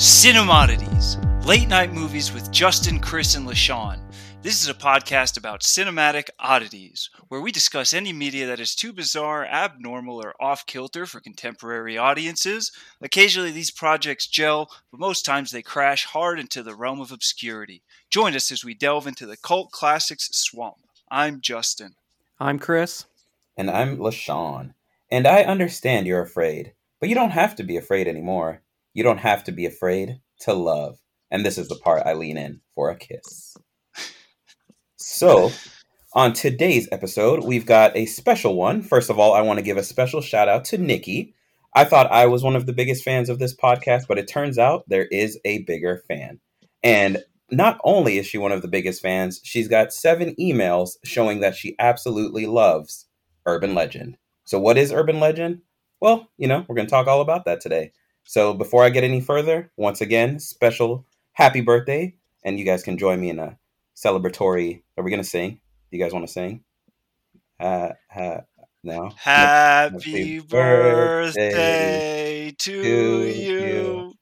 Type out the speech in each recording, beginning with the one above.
Cinemodities, late night movies with Justin, Chris, and LaShawn. This is a podcast about cinematic oddities, where we discuss any media that is too bizarre, abnormal, or off-kilter for contemporary audiences. Occasionally these projects gel, but most times they crash hard into the realm of obscurity. Join us as we delve into the cult classics swamp. I'm Justin. I'm Chris. And I'm LaShawn. And I understand you're afraid, but you don't have to be afraid anymore. You don't have to be afraid to love. And this is the part I lean in for a kiss. So, on today's episode, we've got a special one. First of all, I want to give a special shout out to Nikki. I thought I was one of the biggest fans of this podcast, but it turns out there is a bigger fan. And not only is she one of the biggest fans, she's got 7 emails showing that she absolutely loves Urban Legend. So what is Urban Legend? Well, you know, we're going to talk all about that today. So before I get any further, once again, special happy birthday. And you guys can join me in a celebratory. Are we going to sing? Do you guys want to sing? No. Happy birthday to you.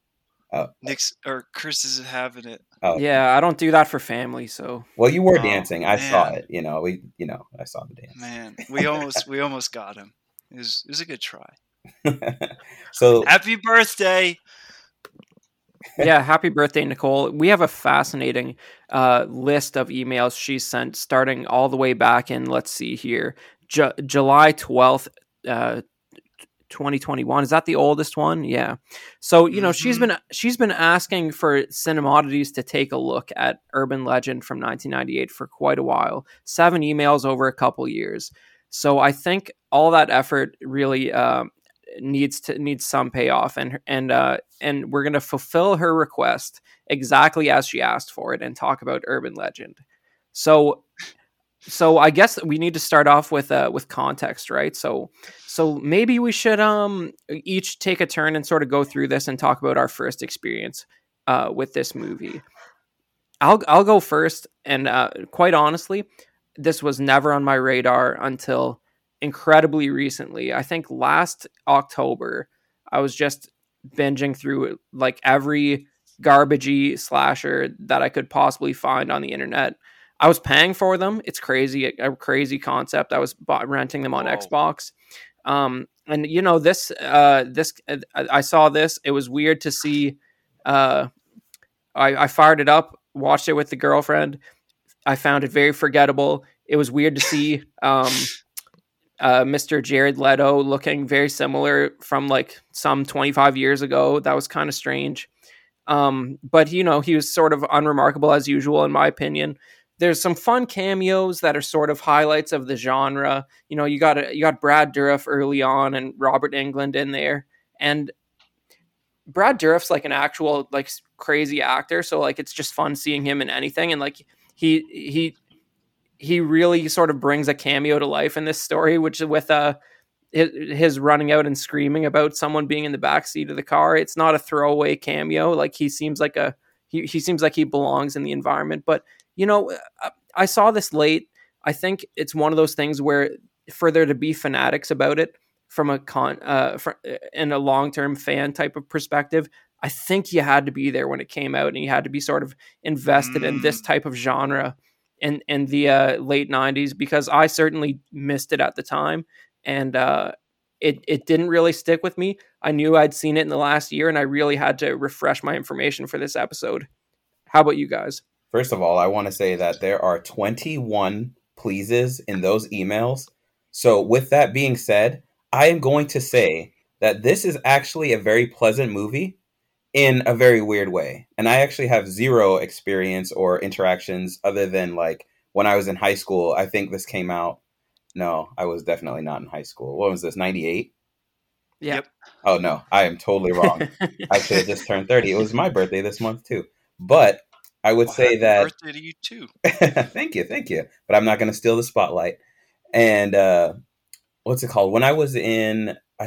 Oh. Nick's or Chris isn't having it. Oh. Yeah, I don't do that for family. So well, you were dancing. I saw it. I saw the dance. Man, we almost got him. It was a good try. So happy birthday. Yeah, happy birthday, Nicole. We have a fascinating list of emails she sent, starting all the way back in, let's see here, July 12th 2021. Is that the oldest one? Yeah. So, you know, she's been asking for Cinemodities to take a look at Urban Legend from 1998 for quite a while. 7 emails over a couple years. So I think all that effort really needs some payoff, and we're gonna fulfill her request exactly as she asked for it and talk about Urban Legend. So I guess we need to start off with context, right? So maybe we should each take a turn and sort of go through this and talk about our first experience with this movie. I'll go first, and quite honestly, this was never on my radar until incredibly recently. I think last October, I was just binging through like every garbagey slasher that I could possibly find on the internet. I was paying for them. It's crazy, a crazy concept. I was renting them on Xbox, and you know this I saw this. It was weird to see. I fired it up, watched it with the girlfriend. I found it very forgettable. It was weird to see. Mr. Jared Leto looking very similar from like some 25 years ago. That was kind of strange. But you know, he was sort of unremarkable as usual, in my opinion. There's some fun cameos that are sort of highlights of the genre. You know, you got Brad Dourif early on and Robert Englund in there. And Brad Dourif's like an actual like crazy actor. So like, it's just fun seeing him in anything. And like he really sort of brings a cameo to life in this story, which with his running out and screaming about someone being in the backseat of the car. It's not a throwaway cameo. Like he seems like he belongs in the environment. But you know, I saw this late. I think it's one of those things where for there to be fanatics about it from in a long-term fan type of perspective, I think you had to be there when it came out, and you had to be sort of invested in this type of genre in the late 90s, because I certainly missed it at the time, and it didn't really stick with me. I knew I'd seen it in the last year, and I really had to refresh my information for this episode. How about you guys? First of all, I want to say that there are 21 pleases in those emails. So with that being said, I am going to say that this is actually a very pleasant movie in a very weird way. And I actually have 0 experience or interactions other than like when I was in high school. I think this came out. No, I was definitely not in high school. What was this, 98? Yep. Oh, no, I am totally wrong. I should have just turned 30. It was my birthday this month, too. But I would say that... Happy birthday to you, too. Thank you. But I'm not going to steal the spotlight. And what's it called? I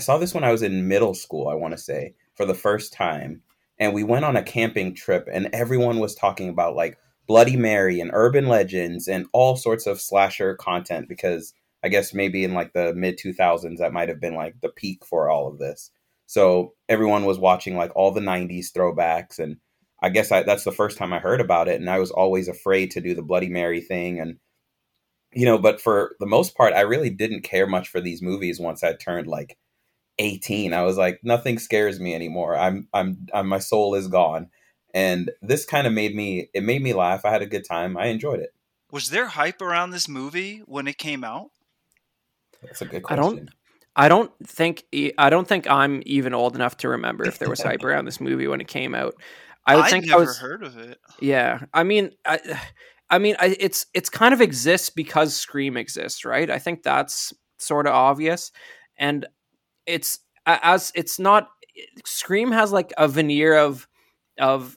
saw this when I was in middle school, I want to say, for the first time. And we went on a camping trip, and everyone was talking about like Bloody Mary and Urban Legends and all sorts of slasher content, because I guess maybe in like the mid 2000s, that might have been like the peak for all of this. So everyone was watching like all the 90s throwbacks. And I guess that's the first time I heard about it. And I was always afraid to do the Bloody Mary thing. And, you know, but for the most part, I really didn't care much for these movies once I turned like 18. I was like, nothing scares me anymore. My soul is gone. And this kind of made me laugh. I had a good time. I enjoyed it. Was there hype around this movie when it came out? That's a good question. I don't think I'm even old enough to remember if there was hype around this movie when it came out. I heard of it. Yeah. I mean, it's kind of exists because Scream exists, right? I think that's sort of obvious. And Scream has like a veneer of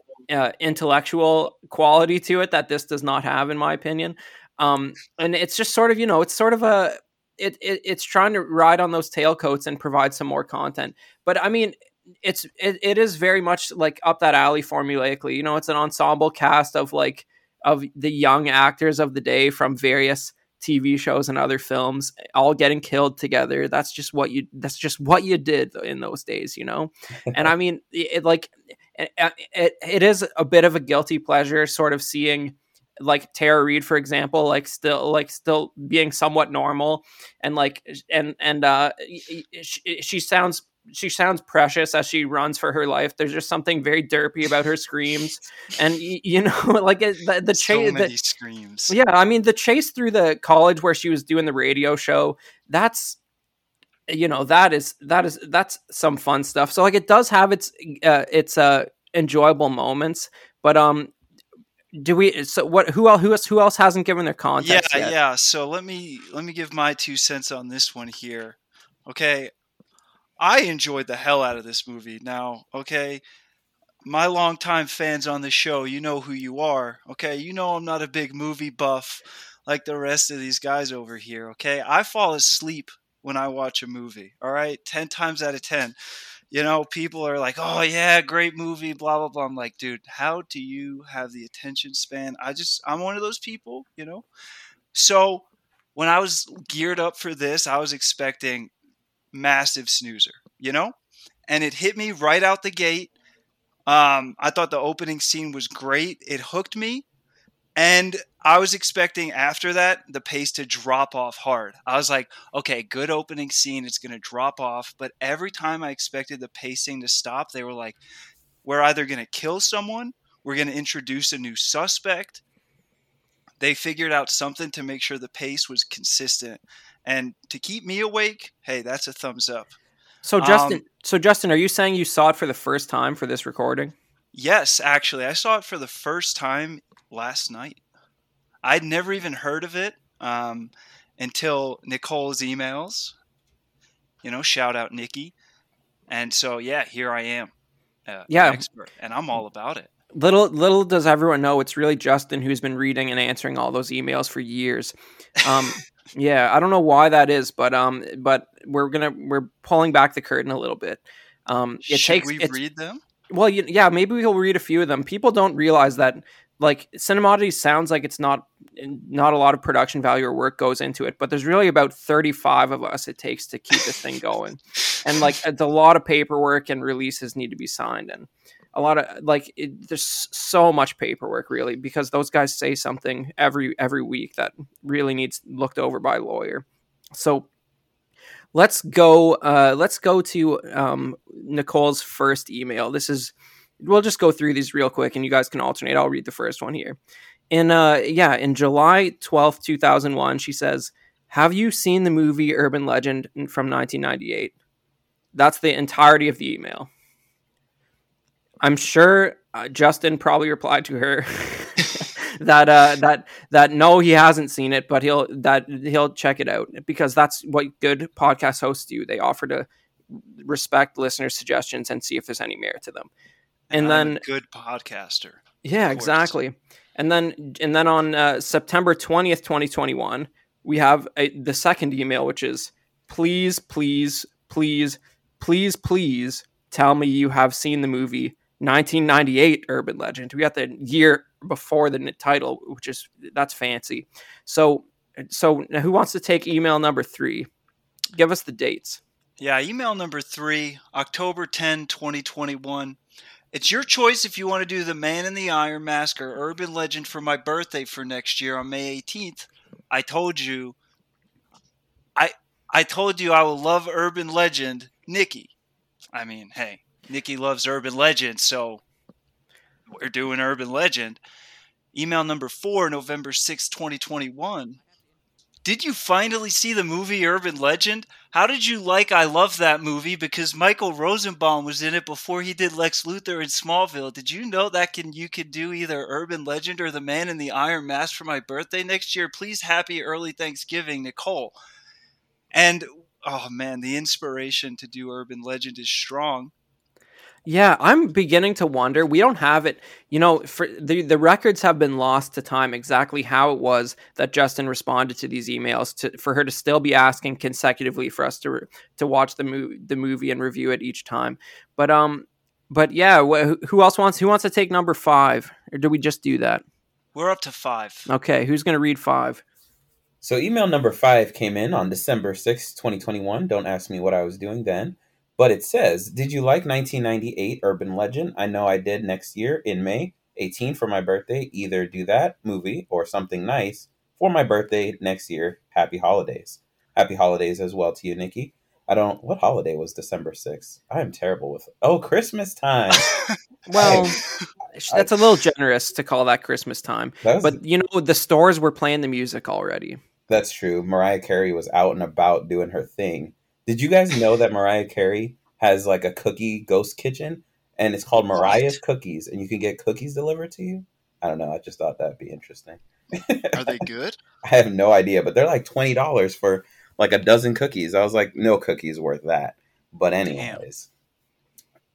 intellectual quality to it that this does not have, in my opinion. And it's just sort of, you know, it's sort of a, it's trying to ride on those tailcoats and provide some more content. But I mean, it is very much like up that alley formulaically. You know, it's an ensemble cast of the young actors of the day from various TV shows and other films, all getting killed together. That's just what you did in those days, you know? And I mean, it is a bit of a guilty pleasure sort of seeing like Tara Reid, for example, still being somewhat normal and she sounds precious as she runs for her life. There's just something very derpy about her screams, and you know, like the chase. So many screams. Yeah, I mean the chase through the college where she was doing the radio show. That's, you know, that's some fun stuff. So like it does have its enjoyable moments, but who else hasn't given their context yet? Yeah. So let me give my 2 cents on this one here. Okay. I enjoyed the hell out of this movie. Now, okay, my longtime fans on the show, you know who you are. Okay, you know I'm not a big movie buff like the rest of these guys over here. Okay, I fall asleep when I watch a movie. All right, 10 times out of 10, you know, people are like, "Oh yeah, great movie," blah blah blah. I'm like, dude, how do you have the attention span? I'm one of those people, you know. So when I was geared up for this, I was expecting massive snoozer, you know, and it hit me right out the gate. I thought the opening scene was great. It hooked me, and I was expecting after that the pace to drop off hard. I was like, okay, good opening scene, it's gonna drop off. But every time I expected the pacing to stop, they were like, we're either gonna kill someone, we're gonna introduce a new suspect. They figured out something to make sure the pace was consistent. And to keep me awake, hey, that's a thumbs up. So Justin, are you saying you saw it for the first time for this recording? Yes, actually. I saw it for the first time last night. I'd never even heard of it until Nicole's emails. You know, shout out Nikki. And so, yeah, here I am. An expert, and I'm all about it. Little does everyone know, it's really Justin who's been reading and answering all those emails for years. Yeah, I don't know why that is, but we're pulling back the curtain a little bit. Should we read them? Well, yeah, maybe we'll read a few of them. People don't realize that like Cinemodities sounds like it's not a lot of production value or work goes into it, but there's really about 35 of us it takes to keep this thing going, and like it's a lot of paperwork and releases need to be signed and. A lot of there's so much paperwork really, because those guys say something every week that really needs looked over by a lawyer. So let's go to Nicole's first email. We'll just go through these real quick and you guys can alternate. I'll read the first one here. In July 12th, 2001, she says, "Have you seen the movie Urban Legend from 1998?" That's the entirety of the email. I'm sure Justin probably replied to her that no, he hasn't seen it, but he'll check it out, because that's what good podcast hosts do. They offer to respect listeners' suggestions and see if there's any merit to them. And then a good podcaster. Yeah, exactly. And then on September 20th, 2021, we have the second email, which is, "Please, please, please, please, please tell me you have seen the movie 1998 Urban Legend." We got the year before the title, that's fancy. So who wants to take email number 3? Give us the dates. Yeah, email number 3, October 10, 2021. It's your choice if you want to do The Man in the Iron Mask or Urban Legend for my birthday for next year on May 18th. I told you, I told you I will love Urban Legend, Nikki. I mean, hey, Nikki loves Urban Legend, so we're doing Urban Legend. Email number 4, November 6, 2021. Did you finally see the movie Urban Legend? How did you like I Love That Movie? Because Michael Rosenbaum was in it before he did Lex Luthor in Smallville. Did you know that you could do either Urban Legend or The Man in the Iron Mask for my birthday next year? Please, happy early Thanksgiving, Nicole. And, oh man, the inspiration to do Urban Legend is strong. Yeah, I'm beginning to wonder. We don't have it, you know, for the records have been lost to time exactly how it was that Justin responded to these emails for her to still be asking consecutively for us to watch the movie and review it each time. But yeah, who wants to take number 5? Or do we just do that? We're up to 5. Okay, who's going to read 5? So email number 5 came in on December 6, 2021. Don't ask me what I was doing then. But it says, did you like 1998 Urban Legend? I know I did next year in May 18 for my birthday. Either do that movie or something nice for my birthday next year. Happy holidays. Happy holidays as well to you, Nikki. What holiday was December 6th? I am terrible with it. Oh, Christmas time. Well, that's a little generous to call that Christmas time. But, you know, the stores were playing the music already. That's true. Mariah Carey was out and about doing her thing. Did you guys know that Mariah Carey has like a cookie ghost kitchen and it's called Mariah's Cookies and you can get cookies delivered to you? I don't know. I just thought that'd be interesting. Are they good? I have no idea, but they're like $20 for like a dozen cookies. I was like, no cookies worth that. But anyways,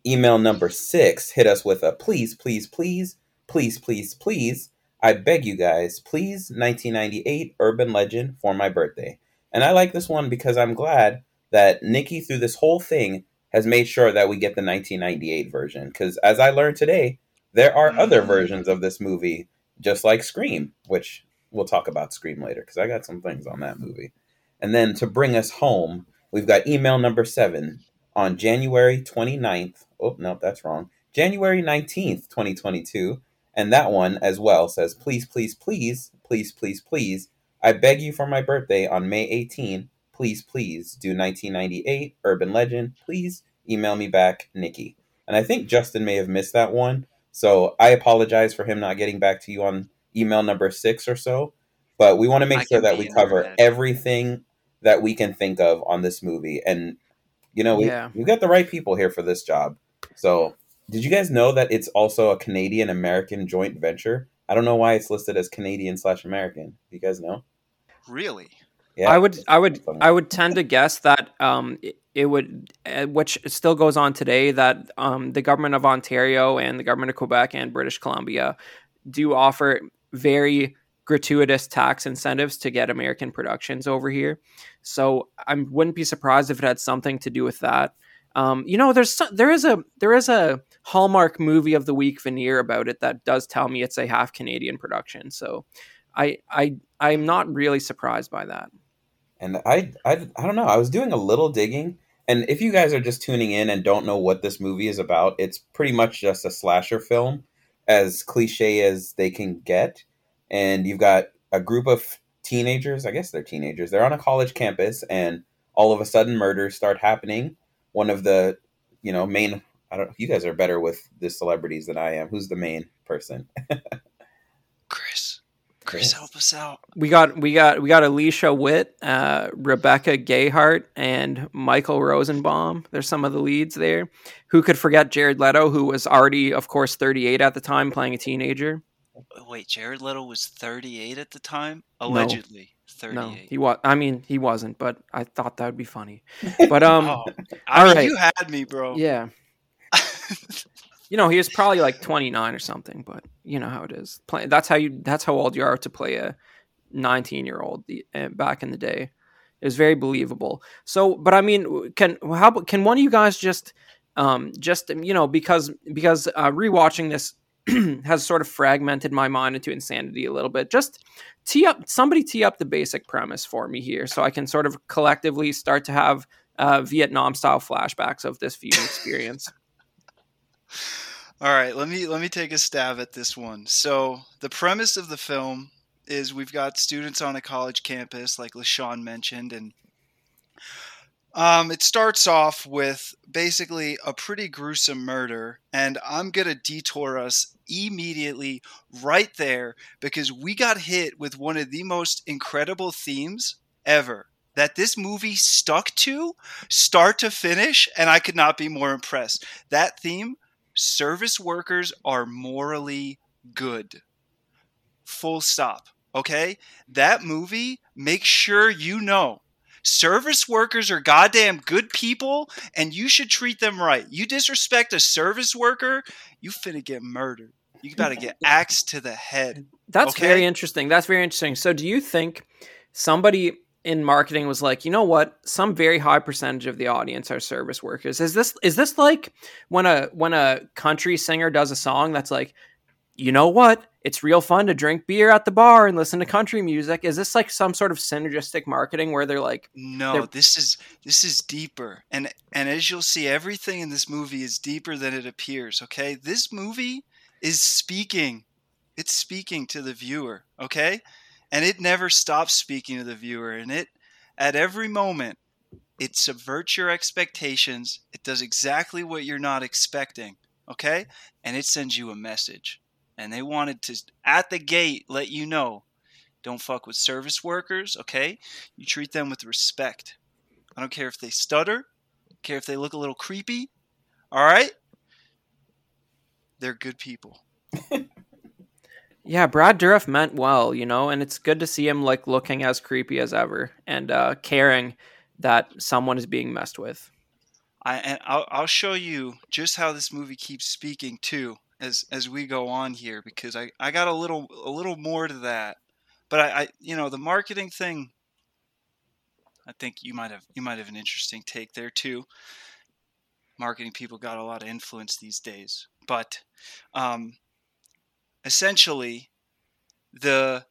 damn. Email number 6 hit us with a please, please, please, please, please, please. I beg you guys, please 1998 Urban Legend for my birthday. And I like this one because I'm glad that Nikki, through this whole thing, has made sure that we get the 1998 version. Because as I learned today, there are other versions of this movie, just like Scream, which we'll talk about Scream later, because I got some things on that movie. And then to bring us home, we've got email number 7 on January 29th. Oh, no, that's wrong. January 19th, 2022. And that one as well says, please, please, please, please, please, please, I beg you for my birthday on May 18th. Please, please do 1998 Urban Legend. Please email me back, Nikki. And I think Justin may have missed that one. So I apologize for him not getting back to you on email number 6 or so. But we want to make sure that we cover everything that we can think of on this movie. And, you know, we got the right people here for this job. So did you guys know that it's also a Canadian-American joint venture? I don't know why it's listed as Canadian/American. Do you guys know? Really? Yeah, I would tend to guess that which still goes on today, that the government of Ontario and the government of Quebec and British Columbia do offer very gratuitous tax incentives to get American productions over here. So I wouldn't be surprised if it had something to do with that. You know, there is a Hallmark movie of the week veneer about it that does tell me it's a half Canadian production. So I'm not really surprised by that. And I don't know. I was doing a little digging. And if you guys are just tuning in and don't know what this movie is about, it's pretty much just a slasher film, as cliche as they can get. And you've got a group of teenagers. I guess they're teenagers. They're on a college campus, and all of a sudden murders start happening. One of the, you know, main... I don't know. You guys are better with the celebrities than I am. Who's the main person? Chris, help us out. We got Alicia Witt, Rebecca Gayhart, and Michael Rosenbaum. There's some of the leads there. Who could forget Jared Leto, who was already, of course, 38 at the time, playing a teenager? Wait, Jared Leto was 38 at the time? Allegedly, no. 38. No, he was. I mean, he wasn't, but I thought that would be funny. But all right, you had me, bro. Yeah. You know, he was probably like 29 or something, but you know how it is. That's how old you are to play a 19-year-old back in the day. It was very believable. So, but I mean, can one of you guys just you know, because rewatching this has sort of fragmented my mind into insanity a little bit. Just tee up the basic premise for me here, so I can sort of collectively start to have Vietnam-style flashbacks of this viewing experience. All right, let me take a stab at this one. So the premise of the film is we've got students on a college campus, like LaShawn mentioned, and it starts off with basically a pretty gruesome murder, and I'm going to detour us immediately right there because we got hit with one of the most incredible themes ever that this movie stuck to start to finish, and I could not be more impressed. That theme, service workers are morally good. Full stop. Okay? That movie, make sure you know. Service workers are goddamn good people, and you should treat them right. You disrespect a service worker, you finna get murdered. You gotta get axed to the head. That's okay? Very interesting. That's very interesting. So do you think somebody in marketing was like, you know what? Some very high percentage of the audience are service workers. Is this like when a country singer does a song that's like, you know what? It's real fun to drink beer at the bar and listen to country music. Is this like some sort of synergistic marketing where they're like, no, this is deeper. And as you'll see, everything in this movie is deeper than it appears. Okay. This movie is speaking. It's speaking to the viewer. Okay. And it never stops speaking to the viewer. And it, at every moment, it subverts your expectations. It does exactly what you're not expecting. Okay. And it sends you a message. And they wanted to, at the gate, let you know, don't fuck with service workers, okay? You treat them with respect. I don't care if they stutter. I don't care if they look a little creepy. All right? They're good people. Yeah, Brad Dourif meant well, you know? And it's good to see him, like, looking as creepy as ever and caring that someone is being messed with. I'll show you just how this movie keeps speaking, too. As we go on here, because I got a little more to that, but I you know, the marketing thing, I think you might have an interesting take there too. Marketing people got a lot of influence these days, but essentially, the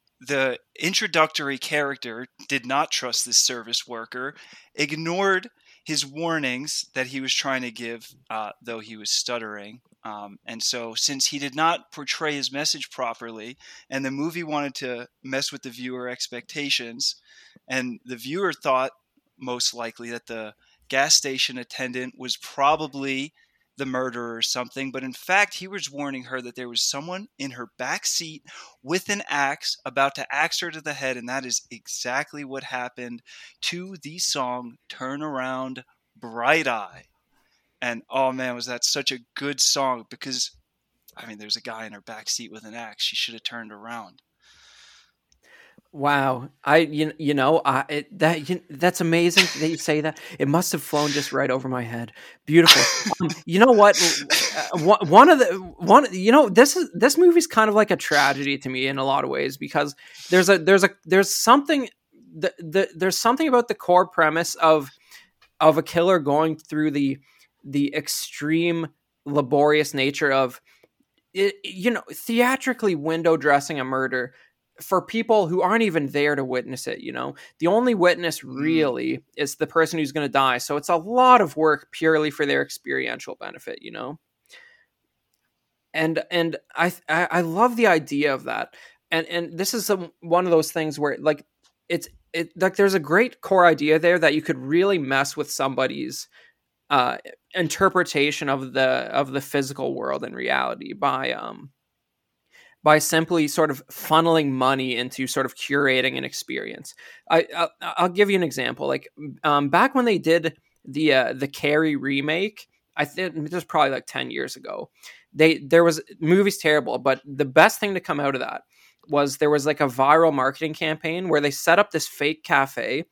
introductory character did not trust this service worker, ignored his warnings that he was trying to give, though he was stuttering. And so since he did not portray his message properly and the movie wanted to mess with the viewer expectations, and the viewer thought most likely that the gas station attendant was probably the murderer or something. But in fact, he was warning her that there was someone in her back seat with an axe about to axe her to the head. And that is exactly what happened to the song Turn Around Bright Eye. And, oh, man, was that such a good song because, I mean, there's a guy in her backseat with an axe. She should have turned around. Wow. That's amazing that you say that. It must have flown just right over my head. Beautiful. You know what? This movie's kind of like a tragedy to me in a lot of ways because there's something about the core premise of a killer going through the extreme laborious nature of, you know, theatrically window dressing a murder for people who aren't even there to witness it. You know, the only witness really is the person who's going to die. So it's a lot of work purely for their experiential benefit, you know? And I love the idea of that. And this is one of those things where like, it's like, there's a great core idea there that you could really mess with somebody's, interpretation of the physical world and reality by simply sort of funneling money into sort of curating an experience. I'll give you an example. Like back when they did the Carrie remake, I think it was probably like 10 years ago. Movie's terrible, but the best thing to come out of that was there was like a viral marketing campaign where they set up this fake cafe,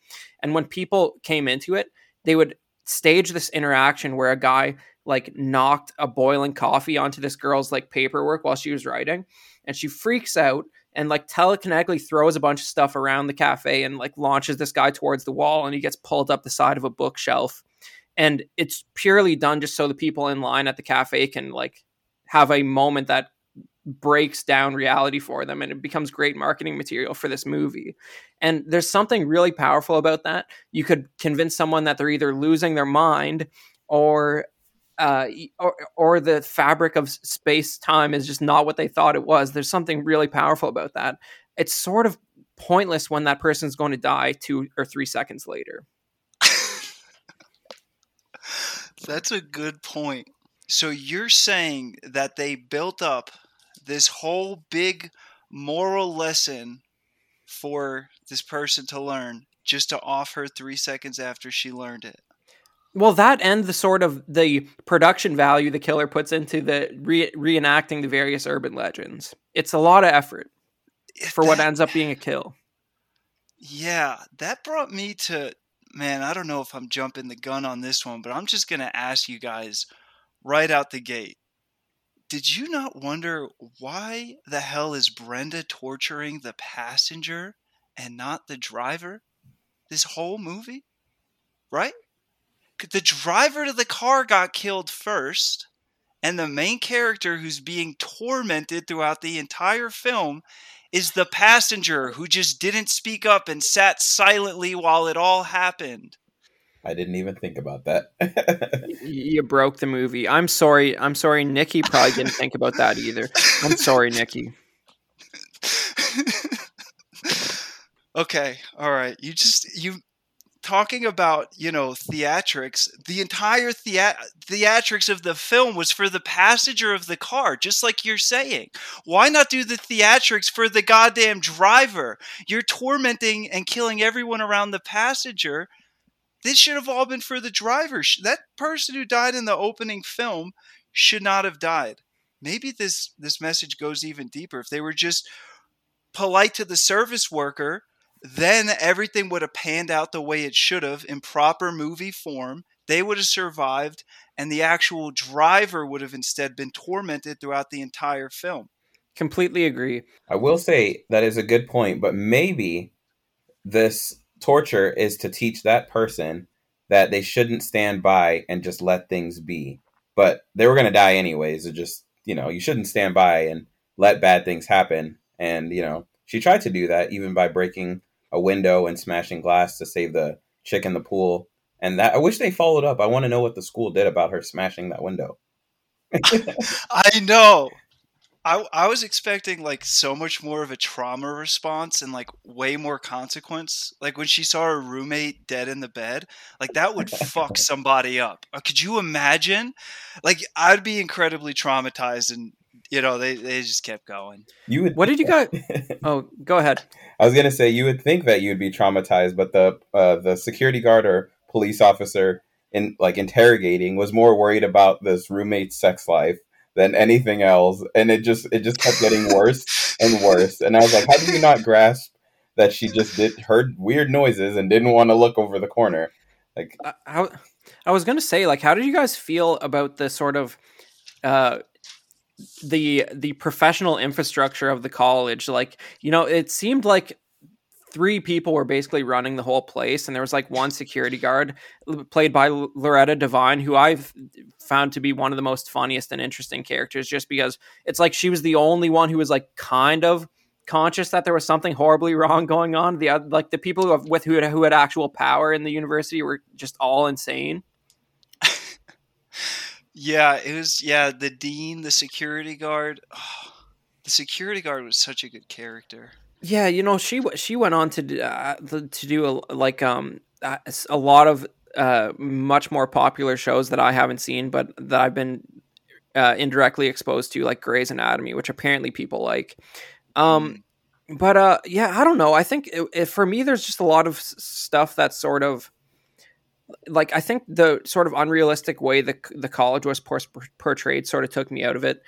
and when people came into it, they would stage this interaction where a guy like knocked a boiling coffee onto this girl's like paperwork while she was writing, and she freaks out and like telekinetically throws a bunch of stuff around the cafe and like launches this guy towards the wall, and he gets pulled up the side of a bookshelf. And it's purely done just so the people in line at the cafe can like have a moment that breaks down reality for them, and it becomes great marketing material for this movie. And there's something really powerful about that. You could convince someone that they're either losing their mind or the fabric of space time is just not what they thought it was. There's something really powerful about that. It's sort of pointless when that person's going to die 2 or 3 seconds later. That's a good point. So you're saying that they built up this whole big moral lesson for this person to learn just to off her 3 seconds after she learned it. Well, that and the sort of the production value the killer puts into the reenacting the various urban legends. It's a lot of effort for what ends up being a kill. Yeah, that brought me to, man, I don't know if I'm jumping the gun on this one, but I'm just going to ask you guys right out the gate. Did you not wonder why the hell is Brenda torturing the passenger and not the driver this whole movie? Right? The driver to the car got killed first, and the main character who's being tormented throughout the entire film is the passenger who just didn't speak up and sat silently while it all happened. I didn't even think about that. You broke the movie. I'm sorry. I'm sorry. Nikki probably didn't think about that either. I'm sorry, Nikki. Okay. All right. You talking about, you know, theatrics, the entire theatrics of the film was for the passenger of the car, just like you're saying. Why not do the theatrics for the goddamn driver? You're tormenting and killing everyone around the passenger. This should have all been for the driver. That person who died in the opening film should not have died. Maybe this message goes even deeper. If they were just polite to the service worker, then everything would have panned out the way it should have in proper movie form. They would have survived, and the actual driver would have instead been tormented throughout the entire film. Completely agree. I will say that is a good point, but maybe this torture is to teach that person that they shouldn't stand by and just let things be. But they were going to die anyways. It just, you know, you shouldn't stand by and let bad things happen. And, you know, she tried to do that even by breaking a window and smashing glass to save the chick in the pool. And that I wish they followed up. I want to know what the school did about her smashing that window. I know. I was expecting like so much more of a trauma response and like way more consequence. Like when she saw her roommate dead in the bed, like that would fuck somebody up. Could you imagine? Like I'd be incredibly traumatized, and you know they just kept going. You would. What did you guys? Oh, go ahead. I was gonna say you would think that you'd be traumatized, but the security guard or police officer in like interrogating was more worried about this roommate's sex life than anything else, and it just kept getting worse and worse. And I was like, how do you not grasp that she just heard weird noises and didn't want to look over the corner? Like, I was gonna say, like, how did you guys feel about the sort of the professional infrastructure of the college? Like, you know, it seemed like 3 people were basically running the whole place, and there was like one security guard played by Loretta Devine, who I've found to be one of the most funniest and interesting characters, just because it's like she was the only one who was like kind of conscious that there was something horribly wrong going on. The like the people who had actual power in the university were just all insane. Yeah, it was. Yeah, the dean, the security guard. Oh, the security guard was such a good character. Yeah, you know, she went on to do a lot of much more popular shows that I haven't seen, but that I've been indirectly exposed to, like Grey's Anatomy, which apparently people like. But yeah, I don't know. I think for me, there's just a lot of stuff that's sort of like, I think the sort of unrealistic way the college was portrayed sort of took me out of it.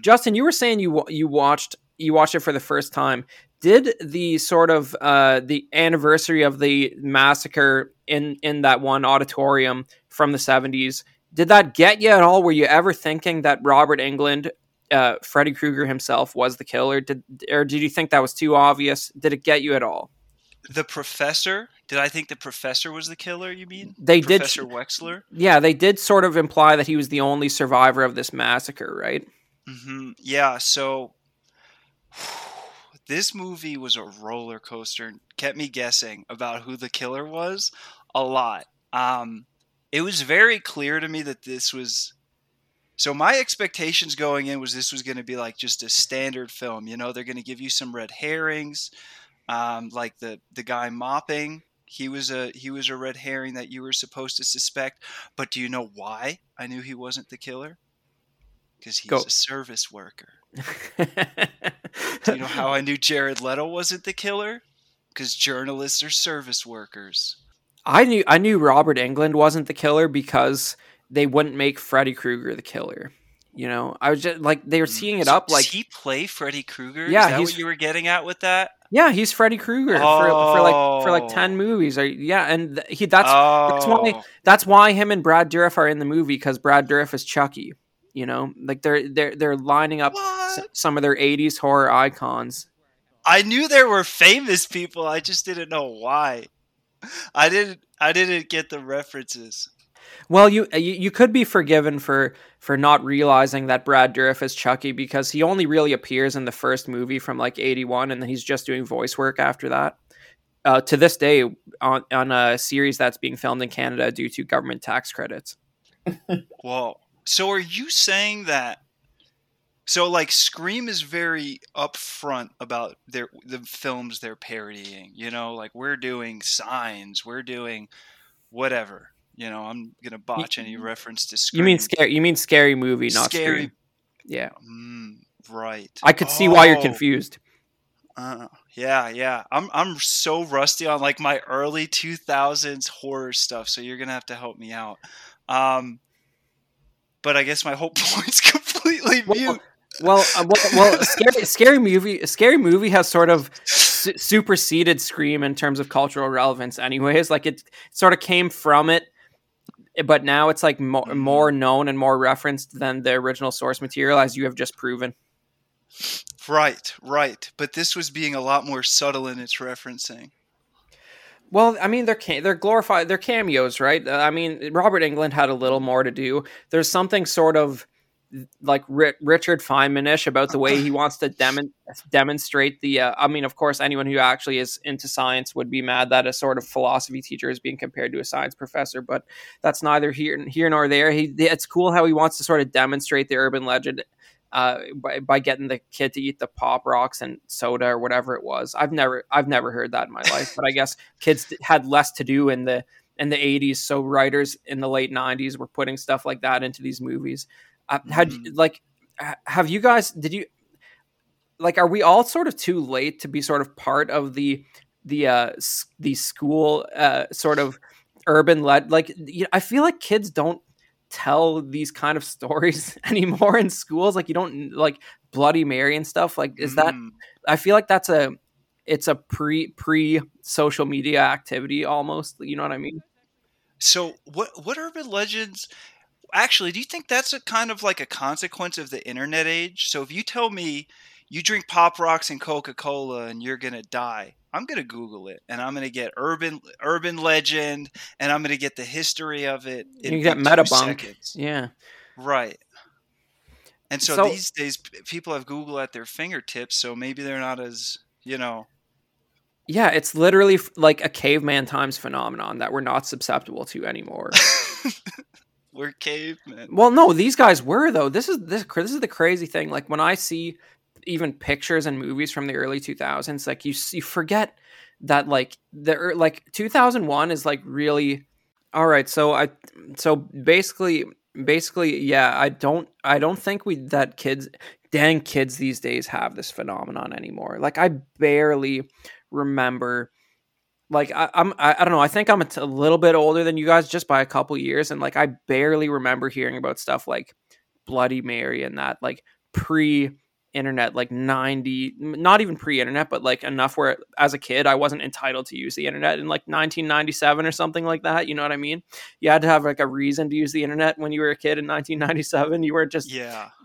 Justin, you were saying you watched it for the first time. Did the sort of the anniversary of the massacre in that one auditorium from the 70s, did that get you at all? Were you ever thinking that Robert Englund, Freddy Krueger himself, was the killer? Or did you think that was too obvious? Did it get you at all? The professor? Did I think the professor was the killer, you mean? Professor Wexler? Yeah, they did sort of imply that he was the only survivor of this massacre, right? Yeah, so this movie was a roller coaster. Kept me guessing about who the killer was a lot. It was very clear to me that this was... So my expectations going in was this was going to be like just a standard film. You know, they're going to give you some red herrings, like the guy mopping. He was a red herring that you were supposed to suspect. But do you know why I knew he wasn't the killer? Because he's a service worker. Do you know how I knew Jared Leto wasn't the killer? Because journalists are service workers. I knew Robert Englund wasn't the killer because they wouldn't make Freddy Krueger the killer. You know, I was just like, they were seeing it up. Like, does he play Freddy Krueger? Yeah, is that what you were getting at with that? Yeah, he's Freddy Krueger for like 10 movies. That's why him and Brad Dourif are in the movie, because Brad Dourif is Chucky. You know, like they're lining up some of their 80s horror icons. I knew there were famous people. I just didn't know why. I didn't get the references. Well, you could be forgiven for not realizing that Brad Dourif is Chucky, because he only really appears in the first movie from like 81, and then he's just doing voice work after that. To this day, on a series that's being filmed in Canada due to government tax credits. Whoa. So are you saying that... So like Scream is very upfront about the films they're parodying. You know, like we're doing Signs, we're doing whatever. You know, I'm gonna botch any reference to Scream. You mean Scary Movie, not Scary. Scream. Yeah. Right. I could see why you're confused. Yeah. I'm so rusty on like my early 2000s horror stuff, so you're gonna have to help me out. But I guess my whole point's completely mute. Well, Scary Movie has sort of superseded Scream in terms of cultural relevance. Anyways, like it sort of came from it. But now it's like more known and more referenced than the original source material, as you have just proven. Right. But this was being a lot more subtle in its referencing. Well, I mean, they're glorified. They're cameos, right? I mean, Robert Englund had a little more to do. There's something sort of like Richard Feynman-ish about the way he wants to demonstrate the... I mean, of course, anyone who actually is into science would be mad that a sort of philosophy teacher is being compared to a science professor, but that's neither here nor there. It's cool how he wants to sort of demonstrate the urban legend by getting the kid to eat the Pop Rocks and soda or whatever it was. I've never heard that in my life, but I guess kids had less to do in the 80s, so writers in the late 90s were putting stuff like that into these movies. Are we all sort of too late to be sort of part of the school sort of urban led? Like, you know, I feel like kids don't tell these kind of stories anymore in schools. Like, you don't like Bloody Mary and stuff. Like, is that? I feel like that's it's a pre social media activity almost. You know what I mean? So what urban legends? Actually, do you think that's a kind of like a consequence of the internet age? So if you tell me you drink Pop Rocks and Coca-Cola and you're going to die, I'm going to Google it and I'm going to get urban legend and I'm going to get the history of it. You get Metabunk. Yeah. Right. And so these days people have Google at their fingertips, so maybe they're not as, you know. Yeah, it's literally like a caveman times phenomenon that we're not susceptible to anymore. We're cavemen. Well, no, these guys were, though. This is the crazy thing. Like, when I see even pictures and movies from the early 2000s, like you forget that like 2001 is like really all right. So basically, yeah. I don't think that kids these days have this phenomenon anymore. Like, I barely remember. Like, I don't know, I think I'm a little bit older than you guys just by a couple years, and like I barely remember hearing about stuff like Bloody Mary and that, like pre-internet, like 90, not even pre-internet, but like enough where as a kid I wasn't entitled to use the internet in like 1997 or something like that, you know what I mean? You had to have like a reason to use the internet when you were a kid in 1997, you weren't just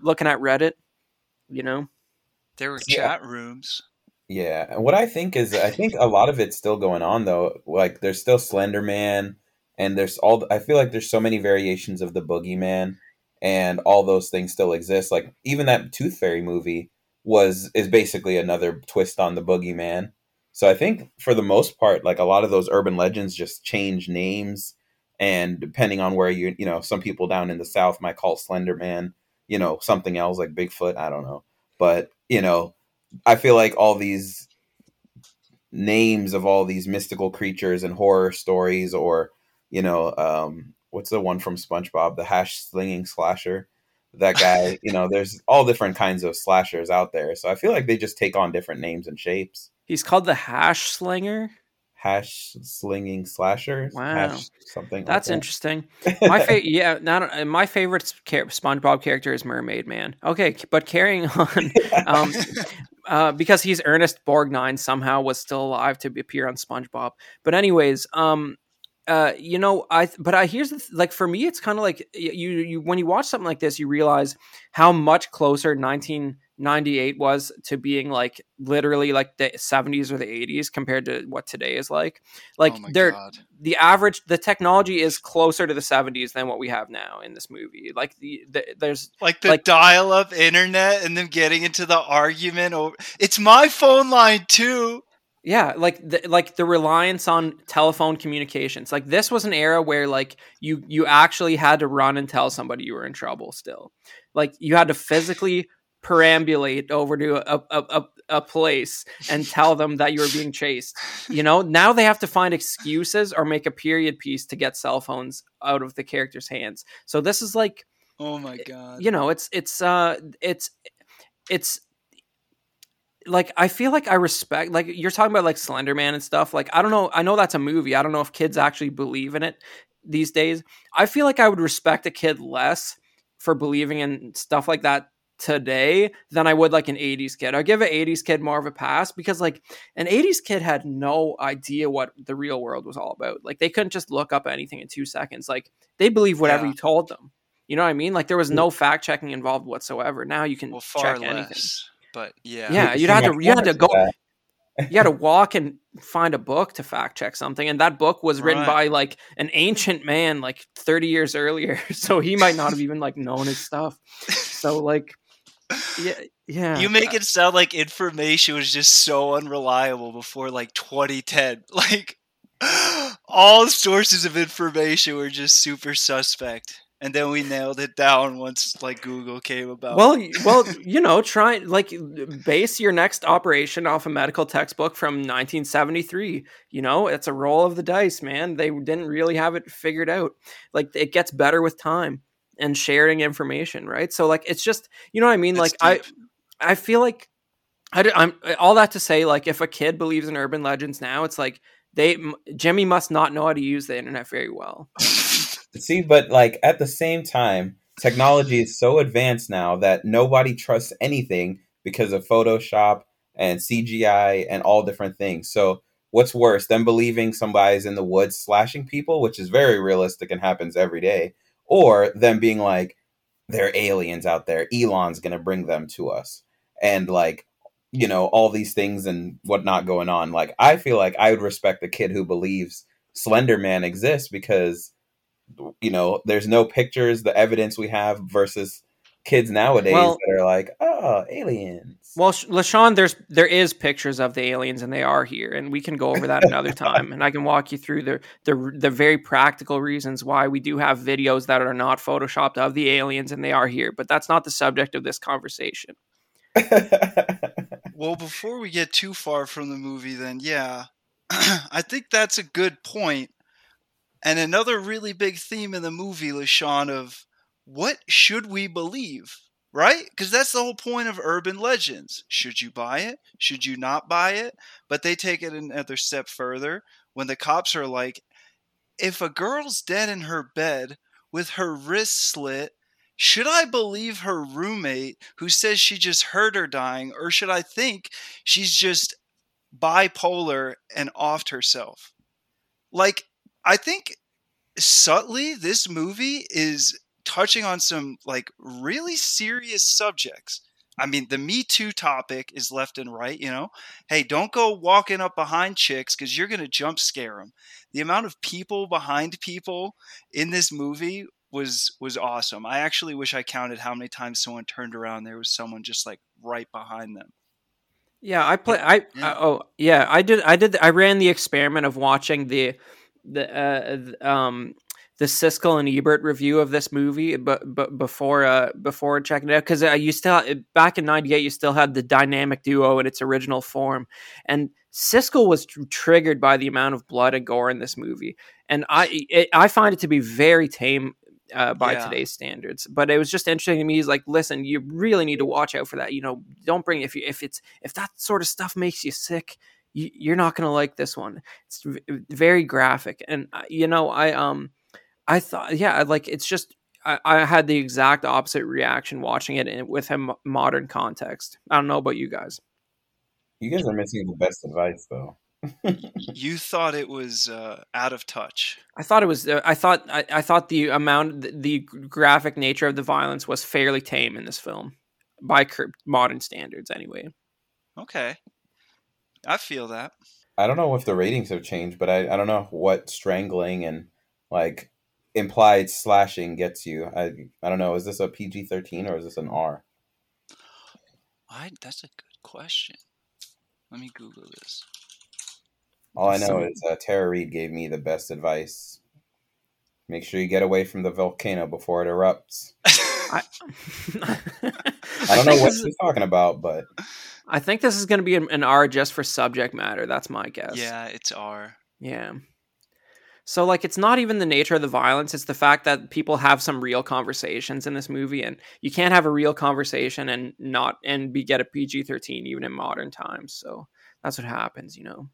looking at Reddit, you know? There were chat rooms. Yeah, what I think a lot of it's still going on, though. Like, there's still Slenderman, and I feel like there's so many variations of the Boogeyman, and all those things still exist. Like even that Tooth Fairy movie is basically another twist on the Boogeyman. So I think for the most part, like a lot of those urban legends just change names, and depending on where you know, some people down in the South might call Slenderman, you know, something else like Bigfoot. I don't know. But, you know, I feel like all these names of all these mystical creatures and horror stories, or, you know, what's the one from SpongeBob, the hash slinging slasher, that guy, you know, there's all different kinds of slashers out there. So I feel like they just take on different names and shapes. He's called the hash slinger. Hash slinging slasher. Wow, hash something. That's like interesting. My favorite SpongeBob character is Mermaid Man. Okay, but carrying on, because he's Ernest Borgnine, somehow was still alive to appear on SpongeBob. But anyways, here's the like for me, it's kind of like you when you watch something like this, you realize how much closer 1998 was to being like literally like the 70s or the 80s compared to what today is like. Like the technology is closer to the 70s than what we have now in this movie. Like there's like the dial-up internet and them getting into the argument over it's my phone line too. Yeah, like the reliance on telephone communications. Like this was an era where like you actually had to run and tell somebody you were in trouble still. Like you had to physically perambulate over to a place and tell them that you were being chased. You know, now they have to find excuses or make a period piece to get cell phones out of the characters' hands. So this is like, oh my God, you know, it's like, I feel like I respect, like you're talking about like Slenderman and stuff. Like, I don't know. I know that's a movie. I don't know if kids actually believe in it these days. I feel like I would respect a kid less for believing in stuff like that today than I would like an 80s kid. I give an 80s kid more of a pass because like an 80s kid had no idea what the real world was all about. Like they couldn't just look up anything in 2 seconds. Like they believe whatever you told them. You know what I mean? Like there was no fact checking involved whatsoever. Now you can far check less, anything. But yeah, you had to go. You had to walk and find a book to fact check something, and that book was written by like an ancient man, like 30 years earlier. So he might not have even like known his stuff. So like. Yeah. You make it sound like information was just so unreliable before like 2010. Like all sources of information were just super suspect. And then we nailed it down once like Google came about. Well, you know, try like base your next operation off a medical textbook from 1973. You know, it's a roll of the dice, man. They didn't really have it figured out. Like it gets better with time and sharing information, right? So like it's just, you know what I mean? That's like deep. I feel like I'm all that to say, like if a kid believes in urban legends now, it's like Jimmy must not know how to use the internet very well. See, but like at the same time, technology is so advanced now that nobody trusts anything because of Photoshop and CGI and all different things. So what's worse than believing somebody's in the woods slashing people, which is very realistic and happens every day, or them being like, they're aliens out there. Elon's going to bring them to us. And like, you know, all these things and whatnot going on. Like, I feel like I would respect the kid who believes Slender Man exists because, you know, there's no pictures, the evidence we have versus kids nowadays that are like, oh, aliens. Well, LaShawn, there is pictures of the aliens and they are here, and we can go over that another time. And I can walk you through the very practical reasons why we do have videos that are not photoshopped of the aliens and they are here. But that's not the subject of this conversation. Well, before we get too far from the movie, then yeah, I think that's a good point. And another really big theme in the movie, LaShawn, of what should we believe, right? Because that's the whole point of urban legends. Should you buy it? Should you not buy it? But they take it another step further when the cops are like, if a girl's dead in her bed with her wrist slit, should I believe her roommate who says she just heard her dying, or should I think she's just bipolar and offed herself? Like, I think subtly this movie is touching on some like really serious subjects. I mean, the Me Too topic is left and right, you know. Hey, don't go walking up behind chicks because you're going to jump scare them. The amount of people behind people in this movie was awesome. I actually wish I counted how many times someone turned around. There was someone just like right behind them. Yeah, I ran the experiment of watching the Siskel and Ebert review of this movie, but before checking it out, because you still back in '98, you still had the dynamic duo in its original form, and Siskel was triggered by the amount of blood and gore in this movie, and I find it to be very tame. By today's standards, but it was just interesting to me. He's like, listen, you really need to watch out for that. You know, don't bring if that sort of stuff makes you sick, you're not going to like this one. It's very graphic, and you know, I thought, it's just I had the exact opposite reaction watching it in, with him modern context. I don't know about you guys. You guys are missing the best advice, though. You thought it was out of touch. I thought it was. I thought the amount, the graphic nature of the violence was fairly tame in this film, by modern standards, anyway. Okay, I feel that. I don't know if the ratings have changed, but I don't know what strangling and like implied slashing gets you. I don't know. Is this a PG-13 or is this an R? That's a good question. Let me Google this. All I know is Tara Reid gave me the best advice. Make sure you get away from the volcano before it erupts. I don't know what she's talking about, but... I think this is going to be an R just for subject matter. That's my guess. Yeah, it's R. Yeah. So, like, it's not even the nature of the violence. It's the fact that people have some real conversations in this movie, and you can't have a real conversation and get a PG-13 even in modern times. So that's what happens, you know.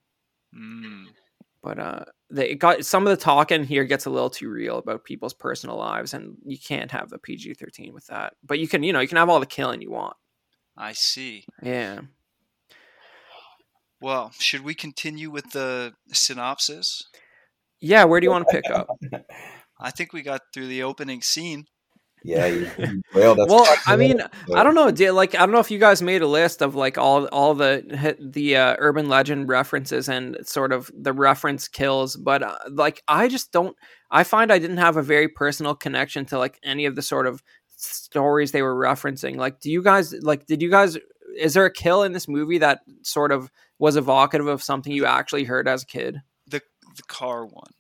Mm. But some of the talk in here gets a little too real about people's personal lives, and you can't have the PG-13 with that. But you can have all the killing you want. I see. Yeah. Well, should we continue with the synopsis? Yeah, where do you want to pick up? I think we got through the opening scene. Yeah. I don't know. I don't know if you guys made a list of like all the Urban Legend references and sort of the reference kills, but I didn't have a very personal connection to like any of the sort of stories they were referencing. Like, is there a kill in this movie that sort of was evocative of something you actually heard as a kid? The car one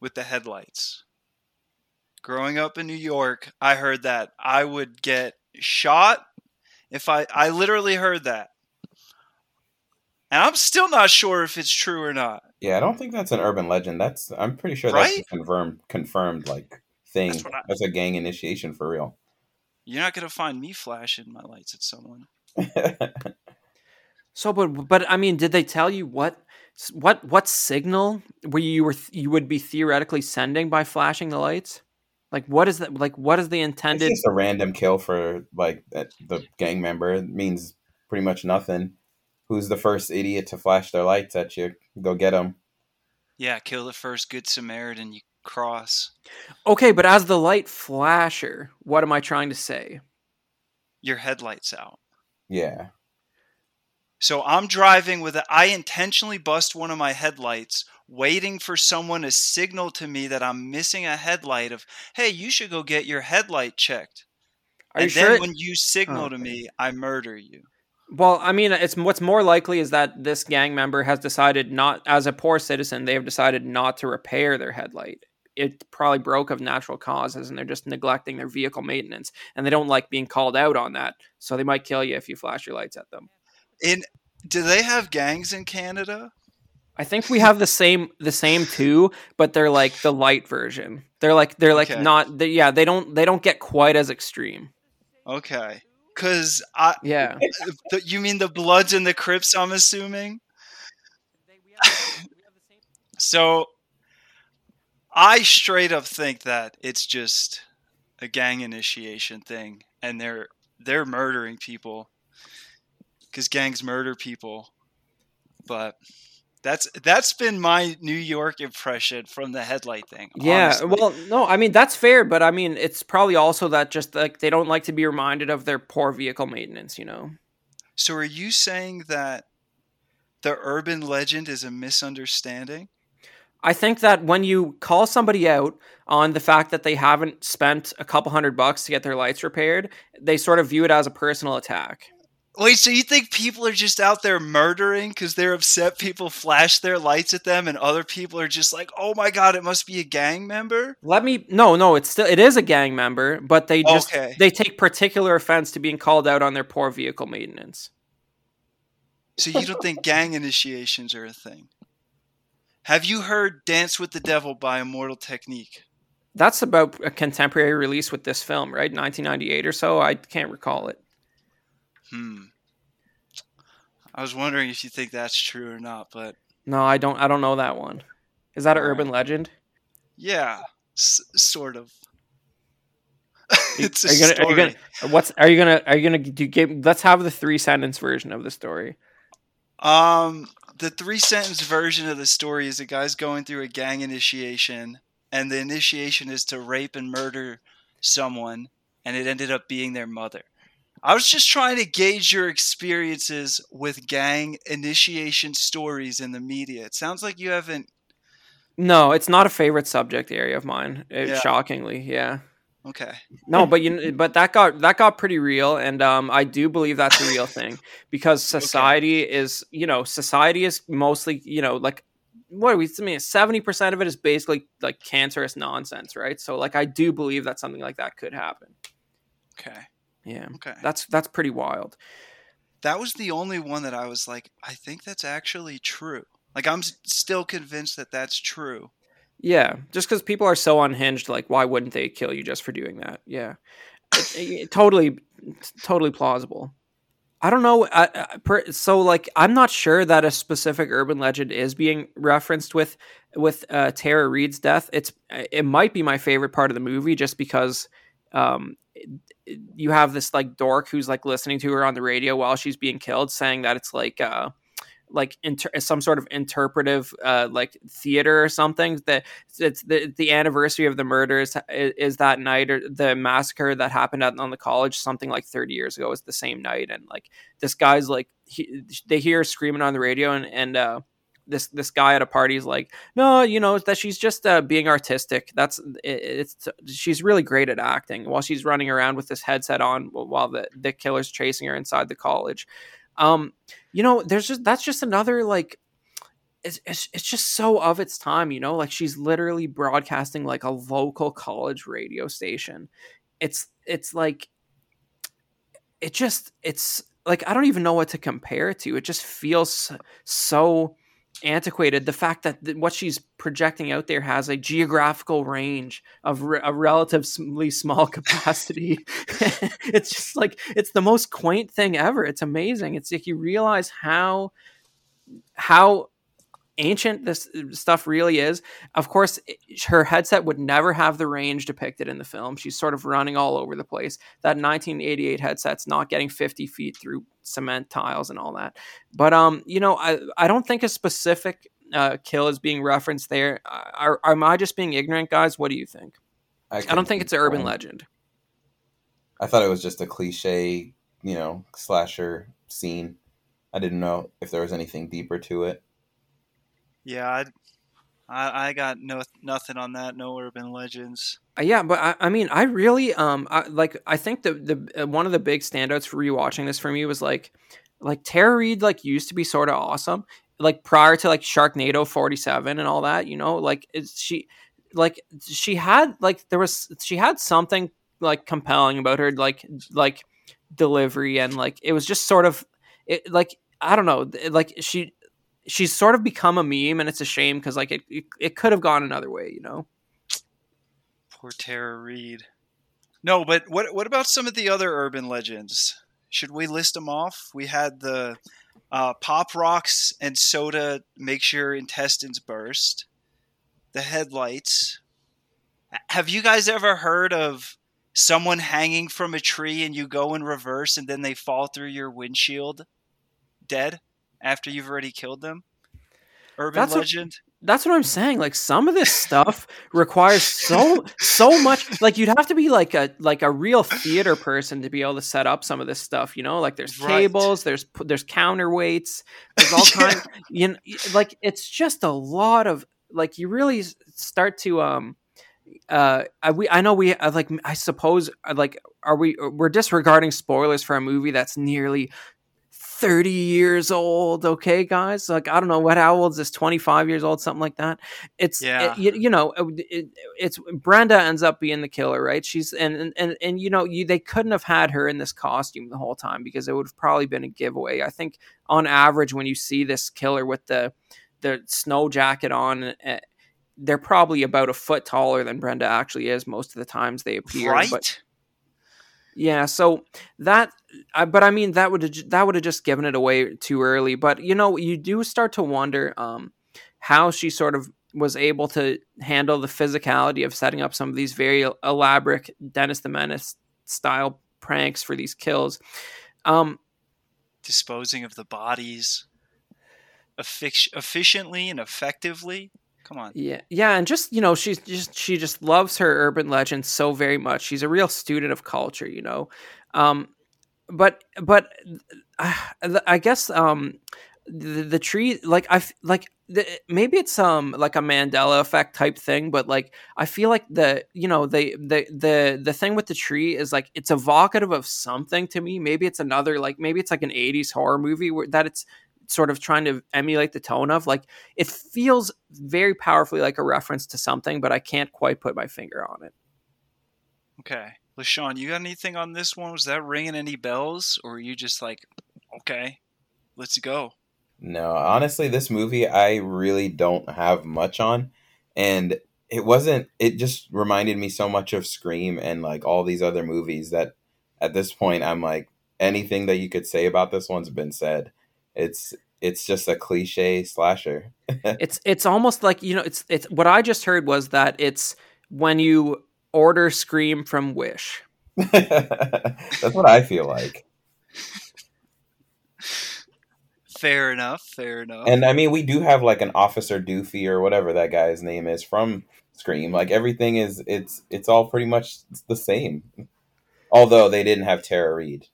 with the headlights. Growing up in New York, I heard that I would get shot if I literally heard that. And I'm still not sure if it's true or not. Yeah, I don't think that's an urban legend. I'm pretty sure that's a confirmed like thing. That's a gang initiation for real. You're not going to find me flashing my lights at someone. So, but I mean, did they tell you what signal you would be theoretically sending by flashing the lights? Like, what is that? Like, what is the intended? It's just a random kill for like the gang member. It means pretty much nothing. Who's the first idiot to flash their lights at you? Go get them. Yeah, kill the first good Samaritan you cross. Okay, but as the light flasher, what am I trying to say? Your headlights out. Yeah. So I'm driving I intentionally bust one of my headlights, waiting for someone to signal to me that I'm missing a headlight of, hey, you should go get your headlight checked. When you signal to me, I murder you. Well, I mean, it's what's more likely is that this gang member has decided not, as a poor citizen, they have decided not to repair their headlight. It probably broke of natural causes, and they're just neglecting their vehicle maintenance, and they don't like being called out on that, so they might kill you if you flash your lights at them. Do they have gangs in Canada? I think we have the same two, but they're like the light version. They're not. They don't get quite as extreme. Okay, you mean the Bloods and the Crips? I'm assuming. So, I straight up think that it's just a gang initiation thing, and they're murdering people. Because gangs murder people, but that's been my New York impression from the headlight thing. Yeah, honestly. Well, no, I mean that's fair, but I mean it's probably also that just like they don't like to be reminded of their poor vehicle maintenance, you know. So are you saying that the urban legend is a misunderstanding? I think that when you call somebody out on the fact that they haven't spent a couple $100 to get their lights repaired, they sort of view it as a personal attack. Wait, so you think people are just out there murdering because they're upset people flash their lights at them, and other people are just like, "Oh my god, it must be a gang member"? No, it is a gang member, but they just they take particular offense to being called out on their poor vehicle maintenance. So you don't think gang initiations are a thing? Have you heard "Dance with the Devil" by Immortal Technique? That's about a contemporary release with this film, right? 1998 or so. I can't recall it. I was wondering if you think that's true or not, but no, I don't know that one. Is that an urban legend? Yeah, sort of. It's story. Let's have the 3-sentence version of the story. The 3-sentence version of the story is a guy's going through a gang initiation, and the initiation is to rape and murder someone, and it ended up being their mother. I was just trying to gauge your experiences with gang initiation stories in the media. It sounds like you haven't... No, it's not a favorite subject area of mine. Shockingly, yeah. Okay. No, but that got pretty real, and I do believe that's a real thing because society is mostly, like, what do we mean? 70% of it is basically like cancerous nonsense, right? So, like, I do believe that something like that could happen. Okay. Yeah. Okay. That's pretty wild. That was the only one that I was like, I think that's actually true. Like, I'm still convinced that that's true. Yeah. Just because people are so unhinged, like, why wouldn't they kill you just for doing that? Yeah. Totally plausible. I don't know. So, I'm not sure that a specific urban legend is being referenced with Tara Reid's death. It might be my favorite part of the movie just because... you have this like dork who's like listening to her on the radio while she's being killed, saying that it's some sort of interpretive like theater or something, that it's the anniversary of the murders is that night, or the massacre that happened on the college something like 30 years ago is the same night, and like this guy's like they hear her screaming on the radio, and this guy at a party is like, no, that she's just being artistic. She's really great at acting, while she's running around with this headset on while the killer's chasing her inside the college. That's just another, like, it's just so of its time, like she's literally broadcasting like a local college radio station. It's like, I don't even know what to compare it to. It just feels so antiquated. The fact that what she's projecting out there has a geographical range of a relatively small capacity. It's just like, it's the most quaint thing ever. It's amazing. It's like you realize how ancient this stuff really is. Of course, her headset would never have the range depicted in the film. She's sort of running all over the place. That 1988 headset's not getting 50 feet through cement tiles and all that. But I don't think a specific kill is being referenced there. Am I just being ignorant, guys? What do you think? I don't think it's an urban legend. I thought it was just a cliche, slasher scene. I didn't know if there was anything deeper to it. Yeah, I got nothing on that. No urban legends. Yeah, but I think the one of the big standouts for rewatching this for me was like Tara Reid used to be sort of awesome, like prior to like Sharknado 47 and all that. She had something like compelling about her, like delivery, and like it was just sort of it, like I don't know, like she. She's sort of become a meme, and it's a shame because like it could have gone another way, Poor Tara Reid. No, but what about some of the other urban legends? Should we list them off? We had the pop rocks and soda makes your intestines burst. The headlights. Have you guys ever heard of someone hanging from a tree and you go in reverse and then they fall through your windshield dead? After you've already killed them? Urban legend? That's what I'm saying. Like, some of this stuff requires so much. Like, you'd have to be like a real theater person to be able to set up some of this stuff. Like, there's tables, there's counterweights, there's all kinds. It's just a lot of like you really start to we're disregarding spoilers for a movie that's nearly 30 years old. Okay, guys, like, I don't know how old is this, 25 years old, something like that. It's Brenda ends up being the killer, right? She's and they couldn't have had her in this costume the whole time because it would have probably been a giveaway. I think on average, when you see this killer with the snow jacket on, they're probably about a foot taller than Brenda actually is most of the times they appear. Right. But yeah, so that would have just given it away too early. But you do start to wonder how she sort of was able to handle the physicality of setting up some of these very elaborate Dennis the Menace style pranks for these kills, disposing of the bodies efficiently and effectively. Come on. Yeah, and just, she just loves her urban legend so very much. She's a real student of culture, But I guess the tree, like, maybe it's like a Mandela effect type thing, but like I feel like the thing with the tree is like it's evocative of something to me. Maybe it's another, like, maybe it's like an 80s horror movie where that it's sort of trying to emulate the tone of, like, it feels very powerfully like a reference to something, but I can't quite put my finger on it. Okay. LaShawn, you got anything on this one? Was that ringing any bells, or were you just like, okay, let's go? No, honestly, this movie, I really don't have much on, and it just reminded me so much of Scream and like all these other movies that at this point, I'm like, anything that you could say about this one's been said. It's just a cliche slasher. It's almost like, it's what I just heard was that it's when you order Scream from Wish. That's what I feel like. Fair enough. And I mean, we do have like an Officer Doofy or whatever that guy's name is from Scream. Like everything it's all pretty much the same. Although they didn't have Tara Reid.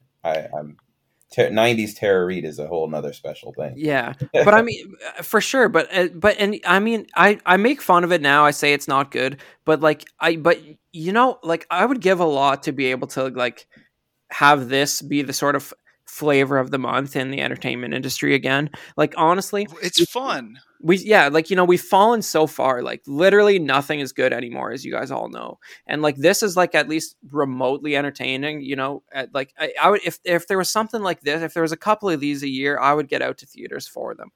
90s Tara Reid is a whole nother special thing. Yeah, but I mean, for sure. But and I mean, I make fun of it now. I say it's not good, but like I would give a lot to be able to like have this be the sort of flavor of the month in the entertainment industry again. Like, honestly, it's fun. We've fallen so far. Like, literally nothing is good anymore, as you guys all know. And like, this is like at least remotely entertaining. I would, if there was something like this, if there was a couple of these a year, I would get out to theaters for them,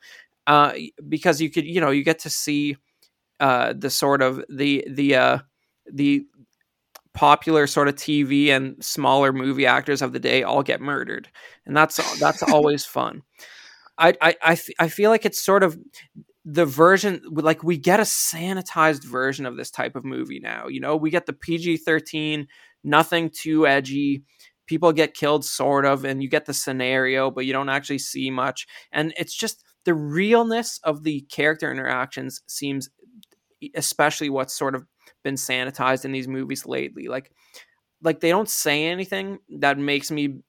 because you could, you get to see the sort of the popular sort of TV and smaller movie actors of the day all get murdered, and that's always fun. I feel like it's sort of the version, like, we get a sanitized version of this type of movie now. We get the PG-13, nothing too edgy. People get killed sort of, and you get the scenario, but you don't actually see much. And it's just the realness of the character interactions seems especially what's sort of been sanitized in these movies lately. Like they don't say anything that makes me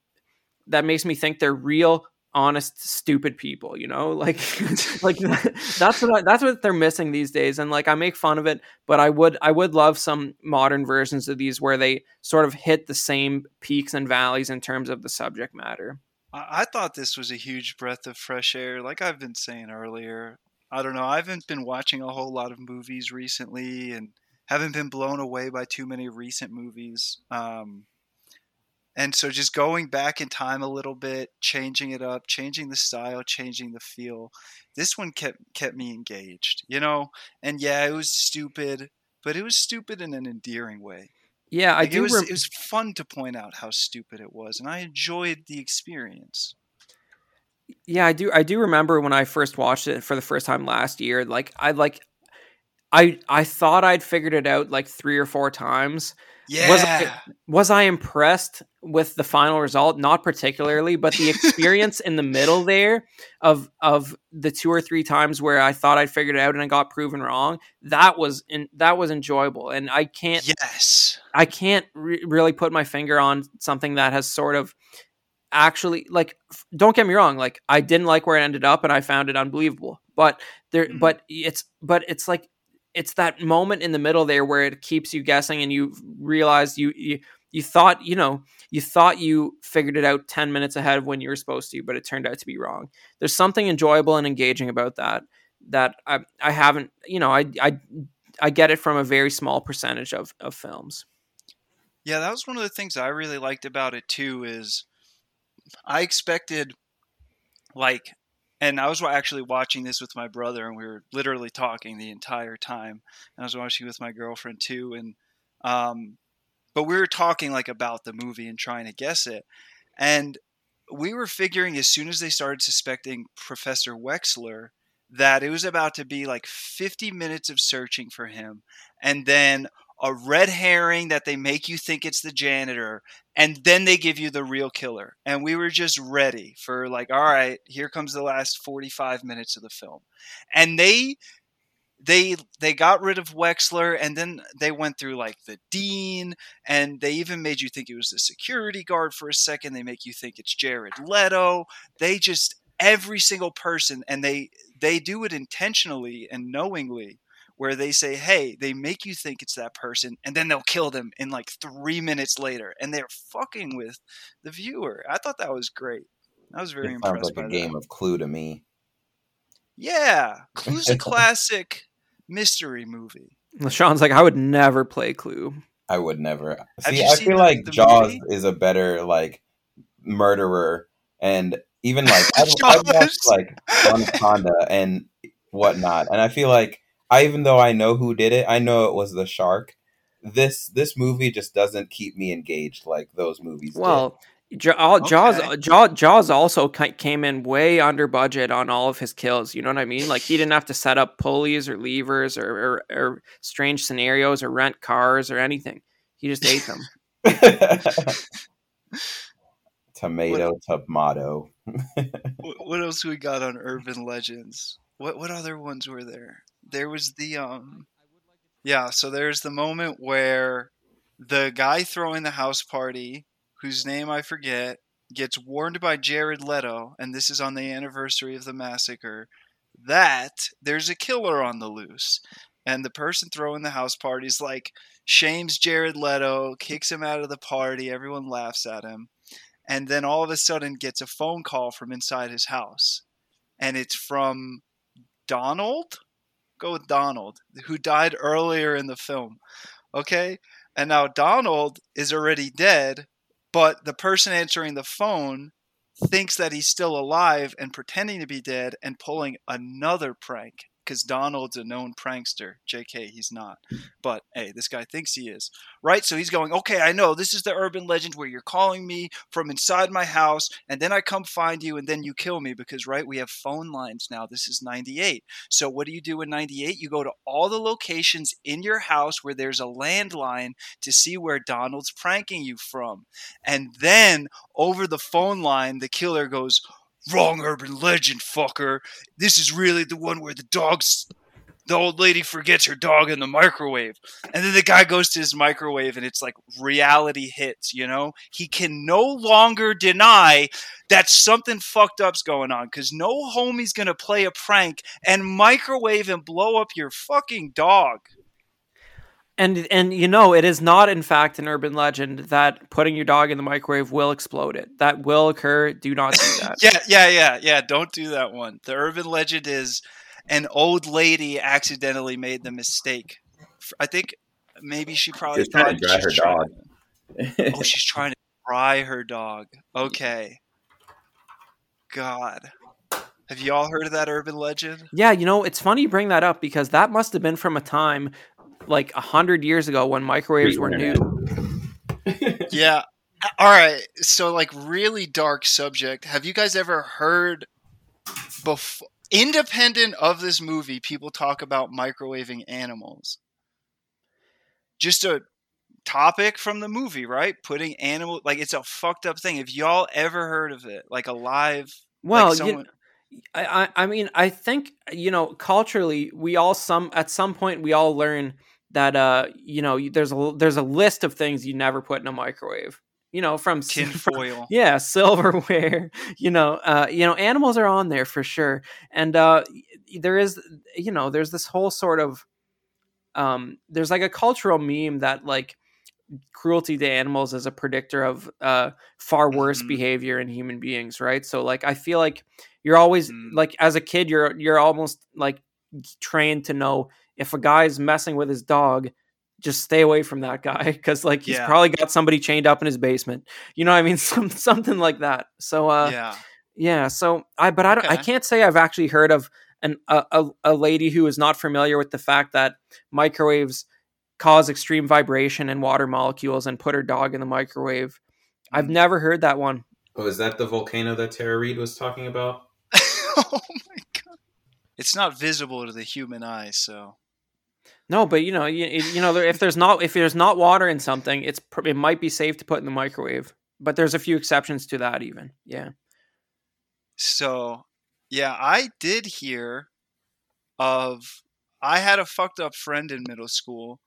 think they're real, honest, stupid people, like like that's what they're missing these days. And like, I make fun of it, but I would love some modern versions of these where they sort of hit the same peaks and valleys in terms of the subject matter. I thought this was a huge breath of fresh air. Like I've been saying earlier, I don't know, I haven't been watching a whole lot of movies recently and haven't been blown away by too many recent movies. And so just going back in time a little bit, changing it up, changing the style, changing the feel. This one kept me engaged, And yeah, it was stupid, but it was stupid in an endearing way. Yeah, like I do. It was fun to point out how stupid it was, and I enjoyed the experience. Yeah, I do remember when I first watched it for the first time last year. Like I thought I'd figured it out like 3 or 4 times. Yeah. Was I impressed with the final result? Not particularly, but the experience in the middle there of the 2 or 3 times where I thought I'd figured it out and I got proven wrong, that was enjoyable. And I can't. Yes. I can't really put my finger on something that has sort of actually, like, don't get me wrong, like I didn't like where it ended up and I found it unbelievable. But there, mm-hmm. but it's like it's that moment in the middle there where it keeps you guessing, and you realize you thought you figured it out 10 minutes ahead of when you were supposed to, but it turned out to be wrong. There's something enjoyable and engaging about that I haven't, I get it from a very small percentage of films. Yeah, that was one of the things I really liked about it too, is I expected, like, and I was actually watching this with my brother, and we were literally talking the entire time. And I was watching with my girlfriend too. And, but we were talking like about the movie and trying to guess it. And we were figuring as soon as they started suspecting Professor Wexler, that it was about to be like 50 minutes of searching for him. And then a red herring that they make you think it's the janitor, and then they give you the real killer. And we were just ready for, like, all right, here comes the last 45 minutes of the film. And they got rid of Wexler, and then they went through like the dean, and they even made you think it was the security guard for a second. They make you think it's Jared Leto. They just, every single person, and they do it intentionally and knowingly, where they say, hey, they make you think it's that person, and then they'll kill them in like 3 minutes later. And they're fucking with the viewer. I thought that was great. I was very impressed by that. Sounds like a game of Clue to me. Yeah. Clue's a classic mystery movie. LaShawn's like, I would never play Clue. I would never. See, I feel like Jaws is a better, like, murderer. And even, like, I've watched, like, Anaconda and whatnot. And I feel like, even though I know who did it, I know it was the shark. This movie just doesn't keep me engaged like those movies do. Well, Jaws also came in way under budget on all of his kills. You know what I mean? Like, he didn't have to set up pulleys or levers or strange scenarios or rent cars or anything. He just ate them. Tomato. What else we got on Urban Legends? What other ones were there? There was the, so there's the moment where the guy throwing the house party, whose name I forget, gets warned by Jared Leto, and this is on the anniversary of the massacre, that there's a killer on the loose. And the person throwing the house party is like, shames Jared Leto, kicks him out of the party, everyone laughs at him, and then all of a sudden gets a phone call from inside his house. And it's from Donald? Go with Donald, who died earlier in the film. Okay? And now Donald is already dead, but the person answering the phone thinks that he's still alive and pretending to be dead and pulling another prank, because Donald's a known prankster. JK, he's not. But, hey, this guy thinks he is. Right? So he's going, okay, I know. This is the urban legend where you're calling me from inside my house, and then I come find you, and then you kill me because, right, we have phone lines now. This is 98. So what do you do in 98? You go to all the locations in your house where there's a landline to see where Donald's pranking you from. And then over the phone line, the killer goes, wrong urban legend, fucker. This is really the one where the old lady forgets her dog in the microwave. And then the guy goes to his microwave, and it's like reality hits, you know? He can no longer deny that something fucked up's going on, because no homie's going to play a prank and microwave and blow up your fucking dog. And you know, it is not, in fact, an urban legend that putting your dog in the microwave will explode it. That will occur. Do not do that. Yeah. Don't do that one. The urban legend is an old lady accidentally made the mistake. I think maybe she probably tried to dry her dog. Oh, she's trying to dry her dog. Okay. God. Have you all heard of that urban legend? Yeah, you know, it's funny you bring that up, because that must have been from a time like 100 years ago when microwaves were new. Yeah. All right. So, like, really dark subject. Have you guys ever heard, before, independent of this movie, people talk about microwaving animals? Just a topic from the movie, right? Putting animal, like, it's a fucked up thing. Have y'all ever heard of it? Like, alive. Well, like someone... I mean, I think, you know, culturally, at some point we all learn that, you know, there's a list of things you never put in a microwave, you know, from tinfoil. Yeah. Silverware, you know, animals are on there for sure. And there is, you know, there's this whole sort of There's like a cultural meme that like cruelty to animals is a predictor of far worse behavior in human beings, right? So like I feel like you're always like as a kid you're almost like trained to know if a guy's messing with his dog, just stay away from that guy because like he's probably got somebody chained up in his basement, you know what I mean? Something like that. So I can't say I've actually heard of a lady who is not familiar with the fact that microwaves cause extreme vibration in water molecules and put her dog in the microwave. I've never heard that one. Oh, is that the volcano that Tara Reid was talking about? Oh my God. It's not visible to the human eye, so. No, but you know, you know, if there's not water in something, it might be safe to put in the microwave, but there's a few exceptions to that even. Yeah. So, yeah, I did hear of, I had a fucked up friend in middle school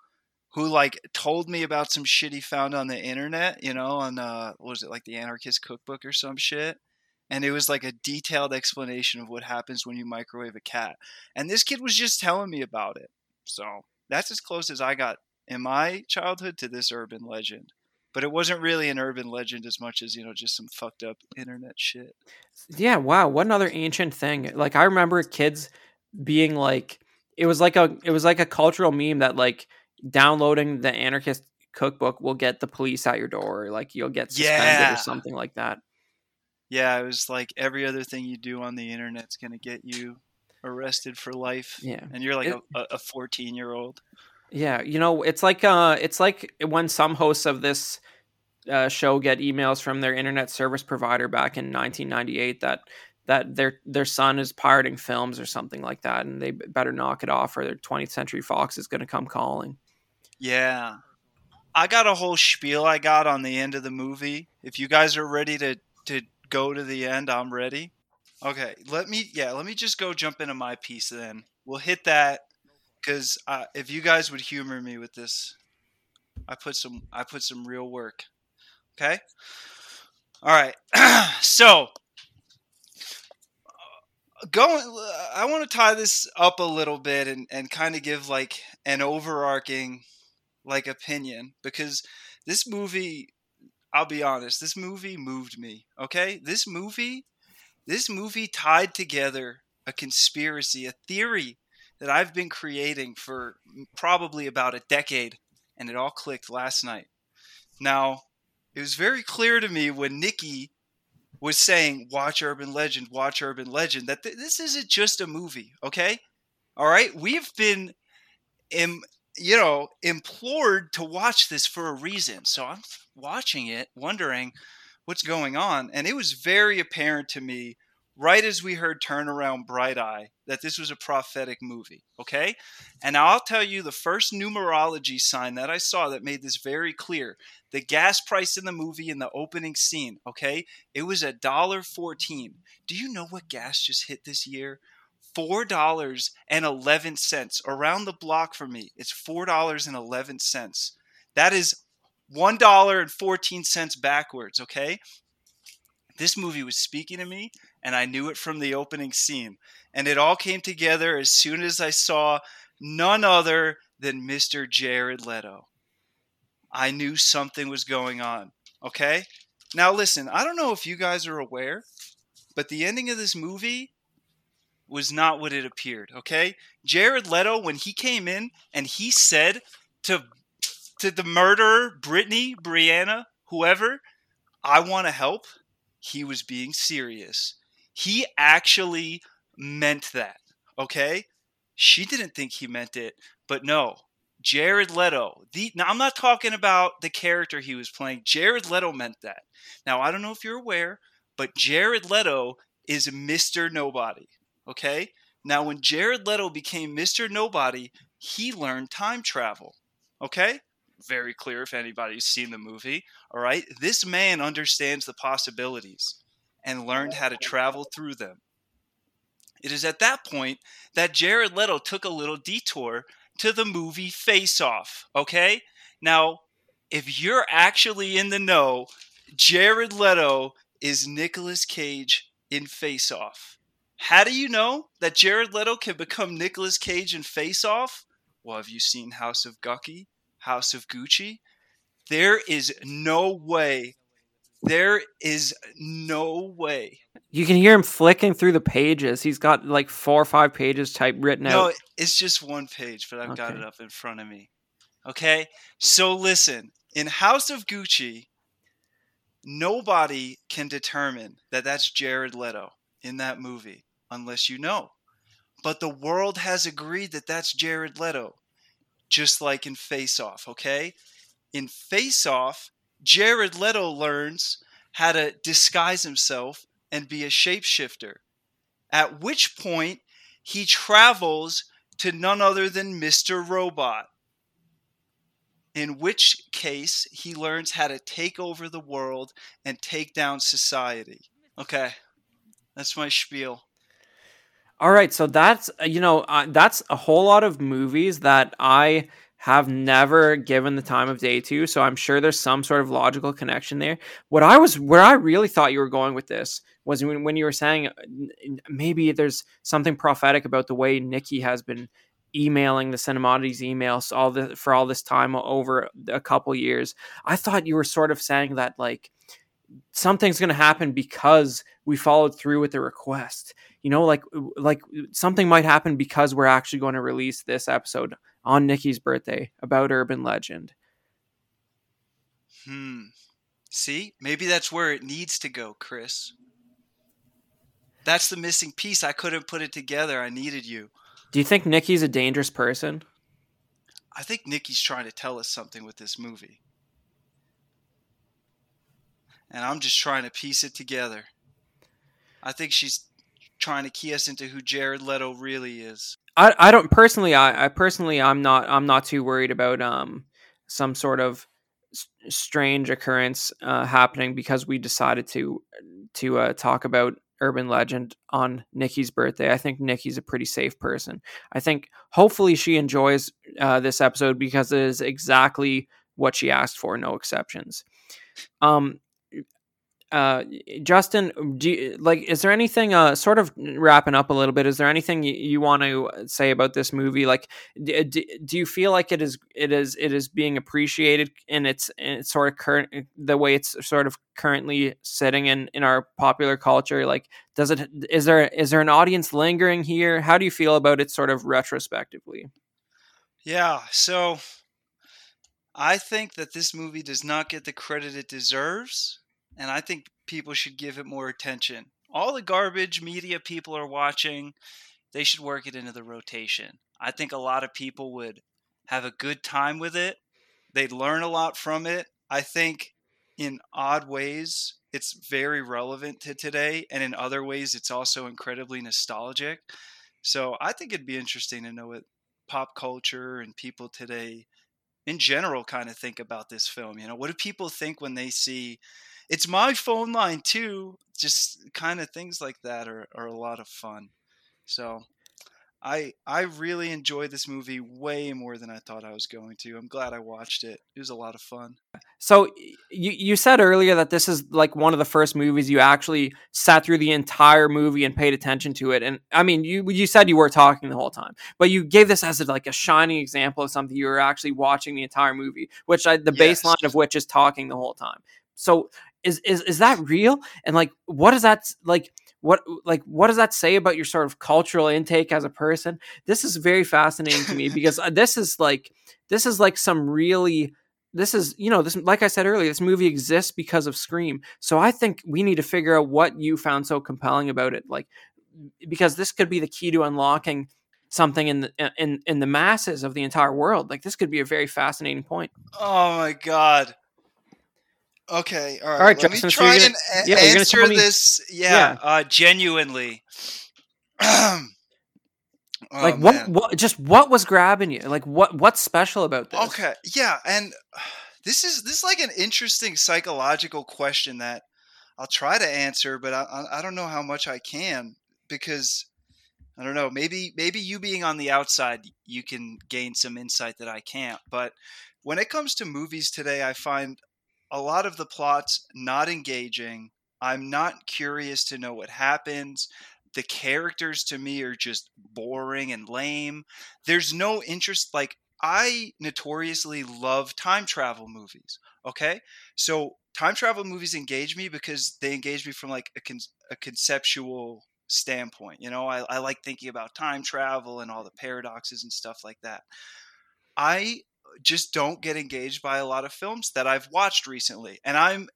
who like told me about some shit he found on the internet, you know, on what was it, like the Anarchist Cookbook or some shit. And it was like a detailed explanation of what happens when you microwave a cat. And this kid was just telling me about it. So that's as close as I got in my childhood to this urban legend. But it wasn't really an urban legend as much as, you know, just some fucked up internet shit. Yeah, wow. What another ancient thing. Like I remember kids being like, it was like a cultural meme that like downloading the Anarchist Cookbook will get the police at your door. Like you'll get suspended or something like that. Yeah, it was like every other thing you do on the internet's going to get you arrested for life. Yeah. And you're like a 14-year-old. Yeah, you know, it's like when some hosts of this show get emails from their internet service provider back in 1998 that their son is pirating films or something like that, and they better knock it off or their 20th Century Fox is going to come calling. Yeah. I got a whole spiel I got on the end of the movie. If you guys are ready to go to the end, I'm ready. Okay, let me just go jump into my piece then. We'll hit that. Because if you guys would humor me with this, I put some real work. Okay? All right. So, I want to tie this up a little bit and kind of give like an overarching like opinion. Because this movie, I'll be honest, this movie moved me. Okay? This movie tied together a conspiracy, a theory that I've been creating for probably about a decade, and it all clicked last night. Now, it was very clear to me when Nikki was saying, watch Urban Legend, that this isn't just a movie, okay? All right? We've been, implored to watch this for a reason. So I'm watching it, wondering what's going on, and it was very apparent to me right as we heard Turn Around Bright Eye, that this was a prophetic movie, okay? And I'll tell you the first numerology sign that I saw that made this very clear. The gas price in the movie in the opening scene, okay? It was $1.14. Do you know what gas just hit this year? $4.11. Around the block for me, it's $4.11. That is $1.14 backwards, okay? This movie was speaking to me, and I knew it from the opening scene. And it all came together as soon as I saw none other than Mr. Jared Leto. I knew something was going on, okay? Now listen, I don't know if you guys are aware, but the ending of this movie was not what it appeared, okay? Jared Leto, when he came in and he said to the murderer, Brittany, Brianna, whoever, I want to help. He was being serious. He actually meant that, okay? She didn't think he meant it, but no. Jared Leto, now I'm not talking about the character he was playing. Jared Leto meant that. Now, I don't know if you're aware, but Jared Leto is Mr. Nobody, okay? Now, when Jared Leto became Mr. Nobody, he learned time travel, okay? Very clear if anybody's seen the movie, all right? This man understands the possibilities and learned how to travel through them. It is at that point that Jared Leto took a little detour to the movie Face-Off, okay? Now, if you're actually in the know, Jared Leto is Nicolas Cage in Face-Off. How do you know that Jared Leto can become Nicolas Cage in Face-Off? well, have you seen House of Gucky? House of Gucci? There is no way. You can hear him flicking through the pages. He's got like 4 or 5 pages written out. No, it's just one page, but I've got it up in front of me. Okay? So listen, in House of Gucci, nobody can determine that that's Jared Leto in that movie unless you know. But the world has agreed that that's Jared Leto, just like in Face-Off, okay? In Face-Off, Jared Leto learns how to disguise himself and be a shapeshifter, at which point he travels to none other than Mr. Robot, in which case he learns how to take over the world and take down society. Okay, that's my spiel. All right, so that's, that's a whole lot of movies that I have never given the time of day to, so I'm sure there's some sort of logical connection there. Where I really thought you were going with this was when you were saying maybe there's something prophetic about the way Nikki has been emailing the Cinemodities emails for all this time over a couple years. I thought you were sort of saying that, like, something's going to happen because we followed through with the request. You know, like something might happen because we're actually going to release this episode on Nikki's birthday about Urban Legend. See, maybe that's where it needs to go, Chris. That's the missing piece. I couldn't put it together. I needed you. Do you think Nikki's a dangerous person? I think Nikki's trying to tell us something with this movie. And I'm just trying to piece it together. I think she's trying to key us into who Jared Leto really is. I'm not too worried about some sort of strange occurrence happening because we decided to talk about Urban Legend on Nikki's birthday. I think Nikki's a pretty safe person. I think hopefully she enjoys this episode because it is exactly what she asked for, no exceptions. Justin, is there anything, sort of wrapping up a little bit, is there anything you want to say about this movie? Like, do you feel like it is being appreciated in its sort of current, the way it's sort of currently sitting in our popular culture? Like, is there an audience lingering here? How do you feel about it sort of retrospectively? Yeah. So I think that this movie does not get the credit it deserves. And I think people should give it more attention. All the garbage media people are watching, they should work it into the rotation. I think a lot of people would have a good time with it. They'd learn a lot from it. I think in odd ways, it's very relevant to today. And in other ways, it's also incredibly nostalgic. So I think it'd be interesting to know what pop culture and people today in general kind of think about this film. You know, what do people think when they see... It's my phone line too. Just kind of things like that are a lot of fun. So I really enjoyed this movie way more than I thought I was going to. I'm glad I watched it. It was a lot of fun. So you said earlier that this is like one of the first movies you actually sat through the entire movie and paid attention to it. And I mean, you said you were talking the whole time, but you gave this as a shining example of something you were actually watching the entire movie, which baseline of which is talking the whole time. So is that real? And what does that say about your sort of cultural intake as a person? This is very fascinating to me because like I said earlier, this movie exists because of Scream. So I think we need to figure out what you found so compelling about it. Like, because this could be the key to unlocking something in the masses of the entire world. Like, this could be a very fascinating point. Oh my God. Okay, all right. All right, Justin, let me try answer this. Genuinely. What was grabbing you? Like, what's special about this? Okay, yeah, and this is like an interesting psychological question that I'll try to answer, but I don't know how much I can because I don't know. Maybe you being on the outside, you can gain some insight that I can't. But when it comes to movies today, I find a lot of the plots not engaging. I'm not curious to know what happens. The characters to me are just boring and lame. There's no interest. Like, I notoriously love time travel movies. Okay. So time travel movies engage me because they engage me from like a conceptual standpoint. You know, I like thinking about time travel and all the paradoxes and stuff like that. I just don't get engaged by a lot of films that I've watched recently. And I'm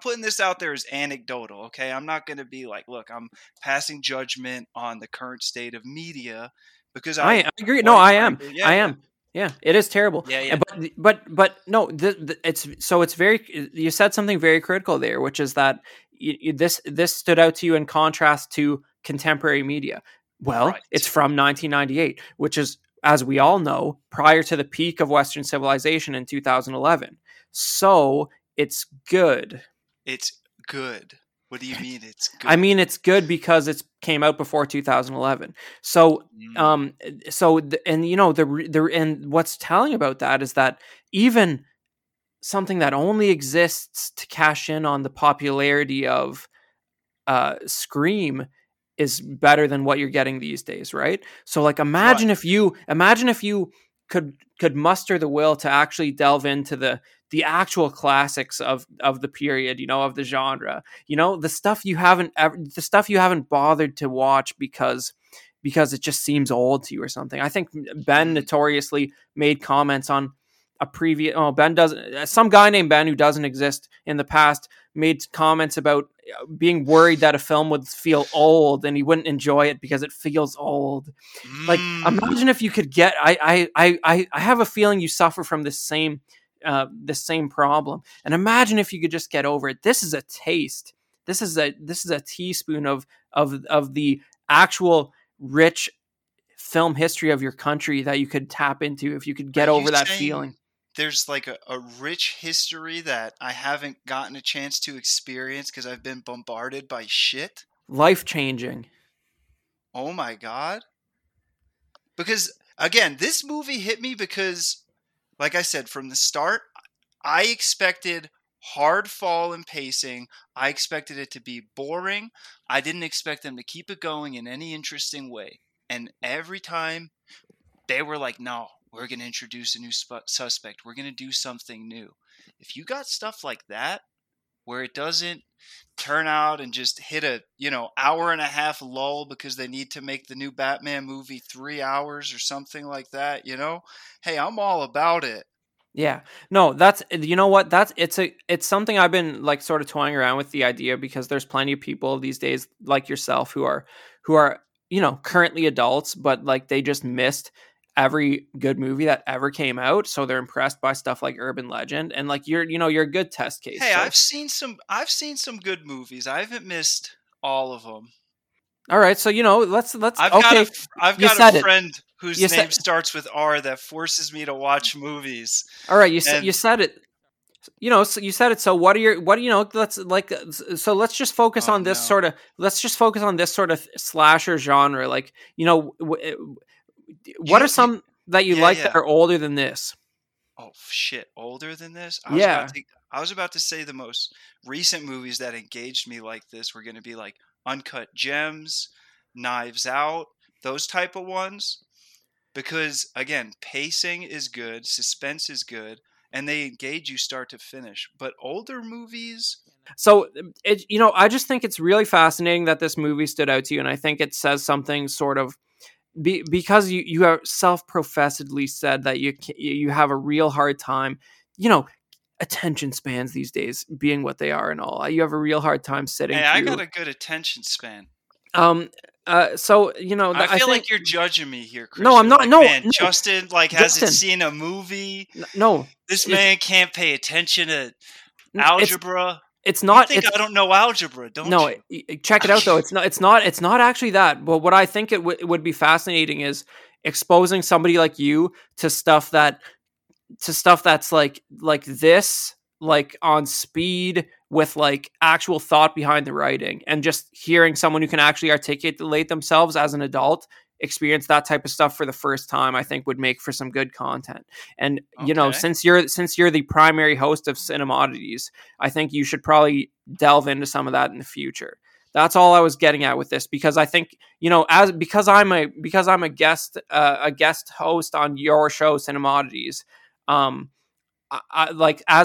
putting this out there as anecdotal. Okay. I'm not going to be like, look, I'm passing judgment on the current state of media because I agree. No, I am. Yeah, I am. Yeah. It is terrible. Yeah. Yeah. But no, it's very, you said something very critical there, which is that this stood out to you in contrast to contemporary media. Well, right. It's from 1998, which is, as we all know, prior to the peak of Western civilization in 2011. So it's good. It's good. What do you mean it's good? I mean, it's good because it came out before 2011. So, and what's telling about that is that even something that only exists to cash in on the popularity of Scream is better than what you're getting these days, right? So like imagine if you could muster the will to actually delve into the actual classics of the period, you know, of the genre. You know, the stuff you haven't bothered to watch because it just seems old to you or something. I think Ben notoriously made comments on a previous some guy named Ben who doesn't exist in the past made comments about being worried that a film would feel old and he wouldn't enjoy it because it feels old. Like, imagine if you could get, I have a feeling you suffer from this same problem. And imagine if you could just get over it. This is a taste. This is a teaspoon of the actual rich film history of your country that you could tap into. If you could get over that feeling. There's like a rich history that I haven't gotten a chance to experience because I've been bombarded by shit. Life-changing. Oh my God. Because, again, this movie hit me because, like I said, from the start, I expected hard fall in pacing. I expected it to be boring. I didn't expect them to keep it going in any interesting way. And every time they were like, no. We're going to introduce a new suspect. We're going to do something new. If you got stuff like that, where it doesn't turn out and just hit a, hour and a half lull because they need to make the new Batman movie 3 hours or something like that, hey, I'm all about it. Yeah, no, that's, it's something I've been like sort of toying around with the idea because there's plenty of people these days like yourself who are, currently adults, but like they just missed every good movie that ever came out, so they're impressed by stuff like Urban Legend, and like you're a good test case. Hey, so. I've seen some good movies. I haven't missed all of them. All right, so let's. I've got a friend whose name starts with R that forces me to watch movies. All right, you said it. So let's just focus on this sort of slasher genre. Like what are some that you like that are older than this? Oh shit, older than this? I was about to say the most recent movies that engaged me like this were going to be like Uncut Gems, Knives Out, those type of ones. Because again, pacing is good, suspense is good, and they engage you start to finish. But older movies. So, I just think it's really fascinating that this movie stood out to you, and I think it says something sort of. Because you have self-professedly said that you have a real hard time, attention spans these days being what they are and all. You have a real hard time sitting. Hey, I got a good attention span. I feel like you're judging me here, Christian. No, I'm not. Like, no, man, no, Justin hasn't seen a movie. No, this man can't pay attention to algebra. It's not. I don't know algebra, don't you? Check it out, though. It's not actually that. But what I think it would be fascinating is exposing somebody like you to stuff that's like this, like on speed with like actual thought behind the writing, and just hearing someone who can actually articulate themselves as an adult experience that type of stuff for the first time, I think would make for some good content. And, since you're the primary host of Cinemodities, I think you should probably delve into some of that in the future. That's all I was getting at with this, because I think, you know, because I'm a guest host on your show, Cinemodities,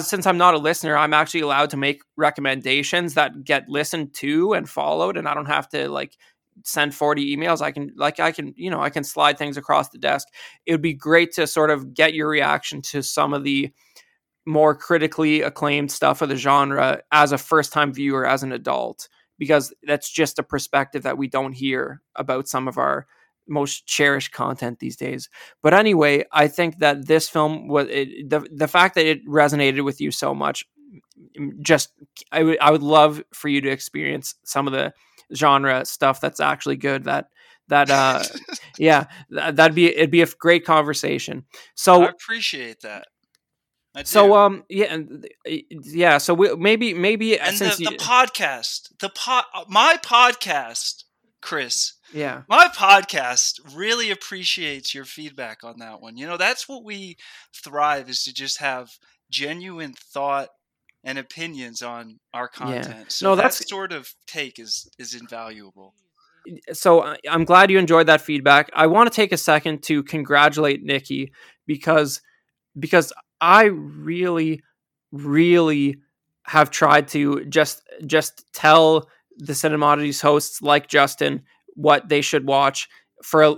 since I'm not a listener, I'm actually allowed to make recommendations that get listened to and followed, and I don't have to send 40 emails. I can slide things across the desk. It would be great to sort of get your reaction to some of the more critically acclaimed stuff of the genre as a first-time viewer, as an adult, because that's just a perspective that we don't hear about some of our most cherished content these days. But anyway, I think that this film was the fact that it resonated with you so much. Just I would love for you to experience some of the genre stuff that's actually good. It'd be a great conversation. So I appreciate that. So we maybe and since my podcast, Chris. Yeah, my podcast really appreciates your feedback on that one. You know, that's what we thrive, is to just have genuine thought and opinions on our content. Yeah. So no, that sort of take is invaluable. So I'm glad you enjoyed that feedback. I want to take a second to congratulate Nikki because I really, really have tried to just tell the Cinemodities hosts like Justin what they should watch for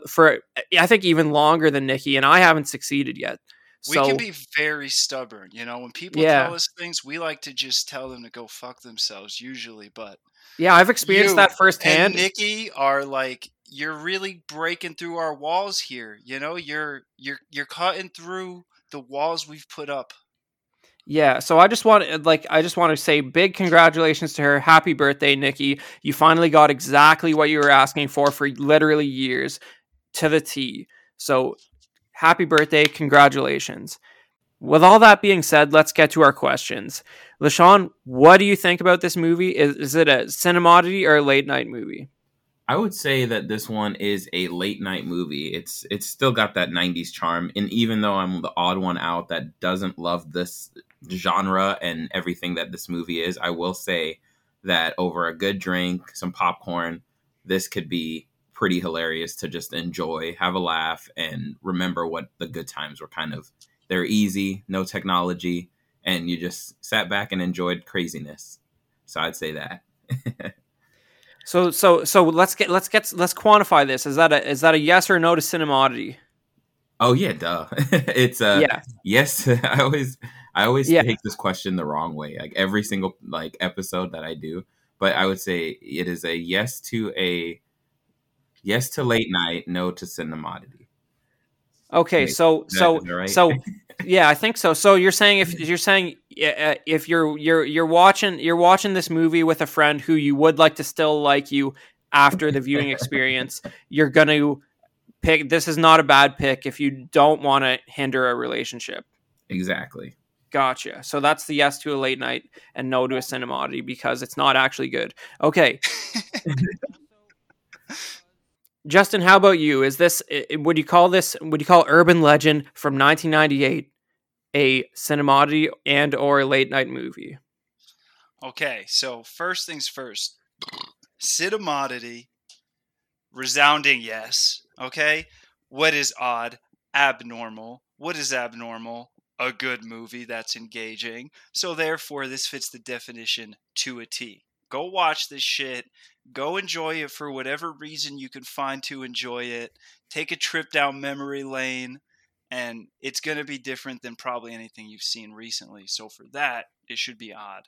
I think even longer than Nikki, and I haven't succeeded yet. So, we can be very stubborn, you know. When people tell us things, we like to just tell them to go fuck themselves usually. But yeah, I've experienced that firsthand. And Nikki are like, you're really breaking through our walls here. You know, you're cutting through the walls we've put up. Yeah, so I just want to say big congratulations to her. Happy birthday, Nikki. You finally got exactly what you were asking for literally years, to the T. So happy birthday, congratulations. With all that being said, let's get to our questions. LaShawn, what do you think about this movie? Is it a Cinemodity or a late night movie? I would say that this one is a late night movie. It's still got that 90s charm. And even though I'm the odd one out that doesn't love this genre and everything that this movie is, I will say that over a good drink, some popcorn, this could be pretty hilarious to just enjoy, have a laugh, and remember what the good times were kind of. They're easy, no technology, and you just sat back and enjoyed craziness. So I'd say that. So let's quantify this. Is that a yes or no to Cinemodity? Oh yeah, duh. It's yes. I always take this question the wrong way, like every single episode that I do. But I would say it is a yes to late night, no to Cinemodity. Okay, right? So yeah, I think so. So you're saying if you're watching this movie with a friend who you would like to still like you after the viewing experience, you're going to pick. This is not a bad pick if you don't want to hinder a relationship. Exactly. Gotcha. So that's the yes to a late night and no to a Cinemodity because it's not actually good. Okay. Justin, how about you? Would you call Urban Legend from 1998 a Cinemodity and or a late night movie? Okay, so first things first. Cinemodity, resounding yes. Okay? What is odd? Abnormal. What is abnormal? A good movie that's engaging. So therefore, this fits the definition to a T. Go watch this shit. Go enjoy it for whatever reason you can find to enjoy it. Take a trip down memory lane, and it's going to be different than probably anything you've seen recently. So for that, it should be odd.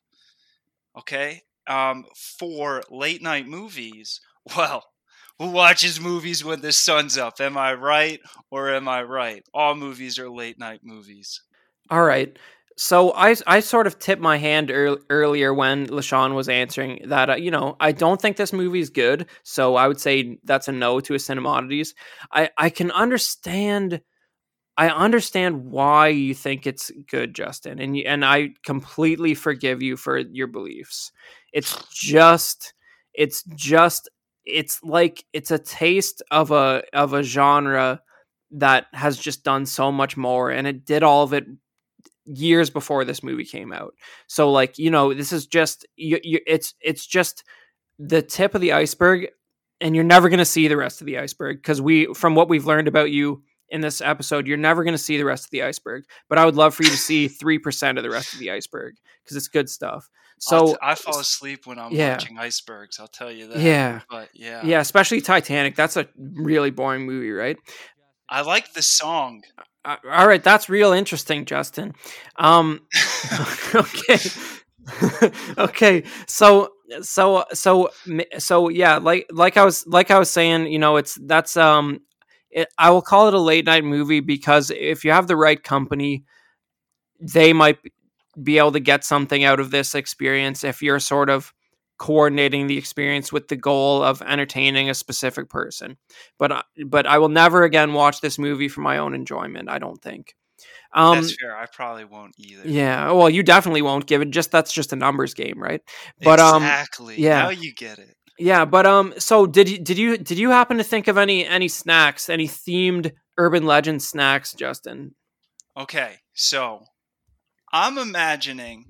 Okay? For late night movies, well, who watches movies when the sun's up? Am I right or am I right? All movies are late night movies. All right. So I sort of tipped my hand earlier when LaShawn was answering that, I don't think this movie is good. So I would say that's a no to a Cinemodities. I understand why you think it's good, Justin. And I completely forgive you for your beliefs. It's a taste of a genre that has just done so much more, and it did all of it years before this movie came out. So this is just it's just the tip of the iceberg, and you're never going to see the rest of the iceberg, because from what we've learned about you in this episode, you're never going to see the rest of the iceberg. But I would love for you to see 3% of the rest of the iceberg, because it's good stuff. So I fall asleep when I'm watching icebergs, I'll tell you that. Yeah. But yeah, especially Titanic. That's a really boring movie, right? I like the song. All right, that's real interesting, Justin. Okay. Okay. So yeah, like I was saying, you know, I will call it a late night movie, because if you have the right company, they might be able to get something out of this experience if you're sort of coordinating the experience with the goal of entertaining a specific person. But I will never again watch this movie for my own enjoyment, I don't think. That's fair. I probably won't either. Yeah. Well, you definitely won't give it. That's just a numbers game, right? But exactly. Yeah. Now you get it. Yeah. But so did you happen to think of any snacks, any themed Urban Legend snacks, Justin? Okay. So I'm imagining.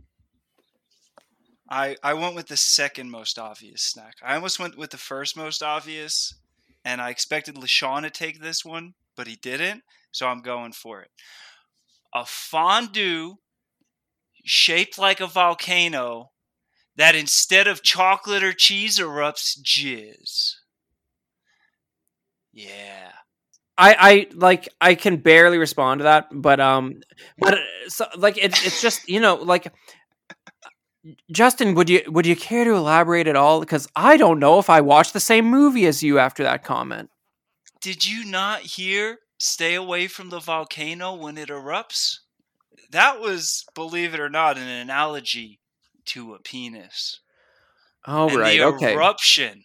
I went with the second most obvious snack. I almost went with the first most obvious, and I expected LaShawn to take this one, but he didn't. So I'm going for it. A fondue shaped like a volcano that, instead of chocolate or cheese, erupts jizz. Yeah. I can barely respond to that, but it's just, you know, like, Justin, would you care to elaborate at all? Because I don't know if I watched the same movie as you after that comment. Did you not hear? Stay away from the volcano when it erupts. That was, believe it or not, an analogy to a penis. Oh, and right. Okay. Eruption.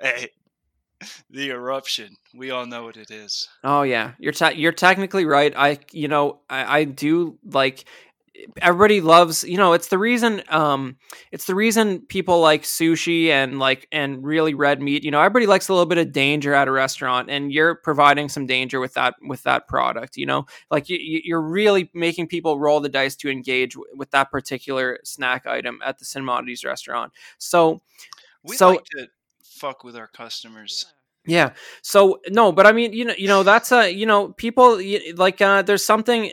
Hey, the eruption. We all know what it is. Oh yeah, you're technically right. I do like. Everybody loves, you know, it's the reason people like sushi and really red meat. You know, everybody likes a little bit of danger at a restaurant, and you're providing some danger with that product, you know, like you're really making people roll the dice to engage with that particular snack item at the Cinemodities restaurant. So we like to fuck with our customers. Yeah. Yeah. So no, but I mean, you know, that's people like there's something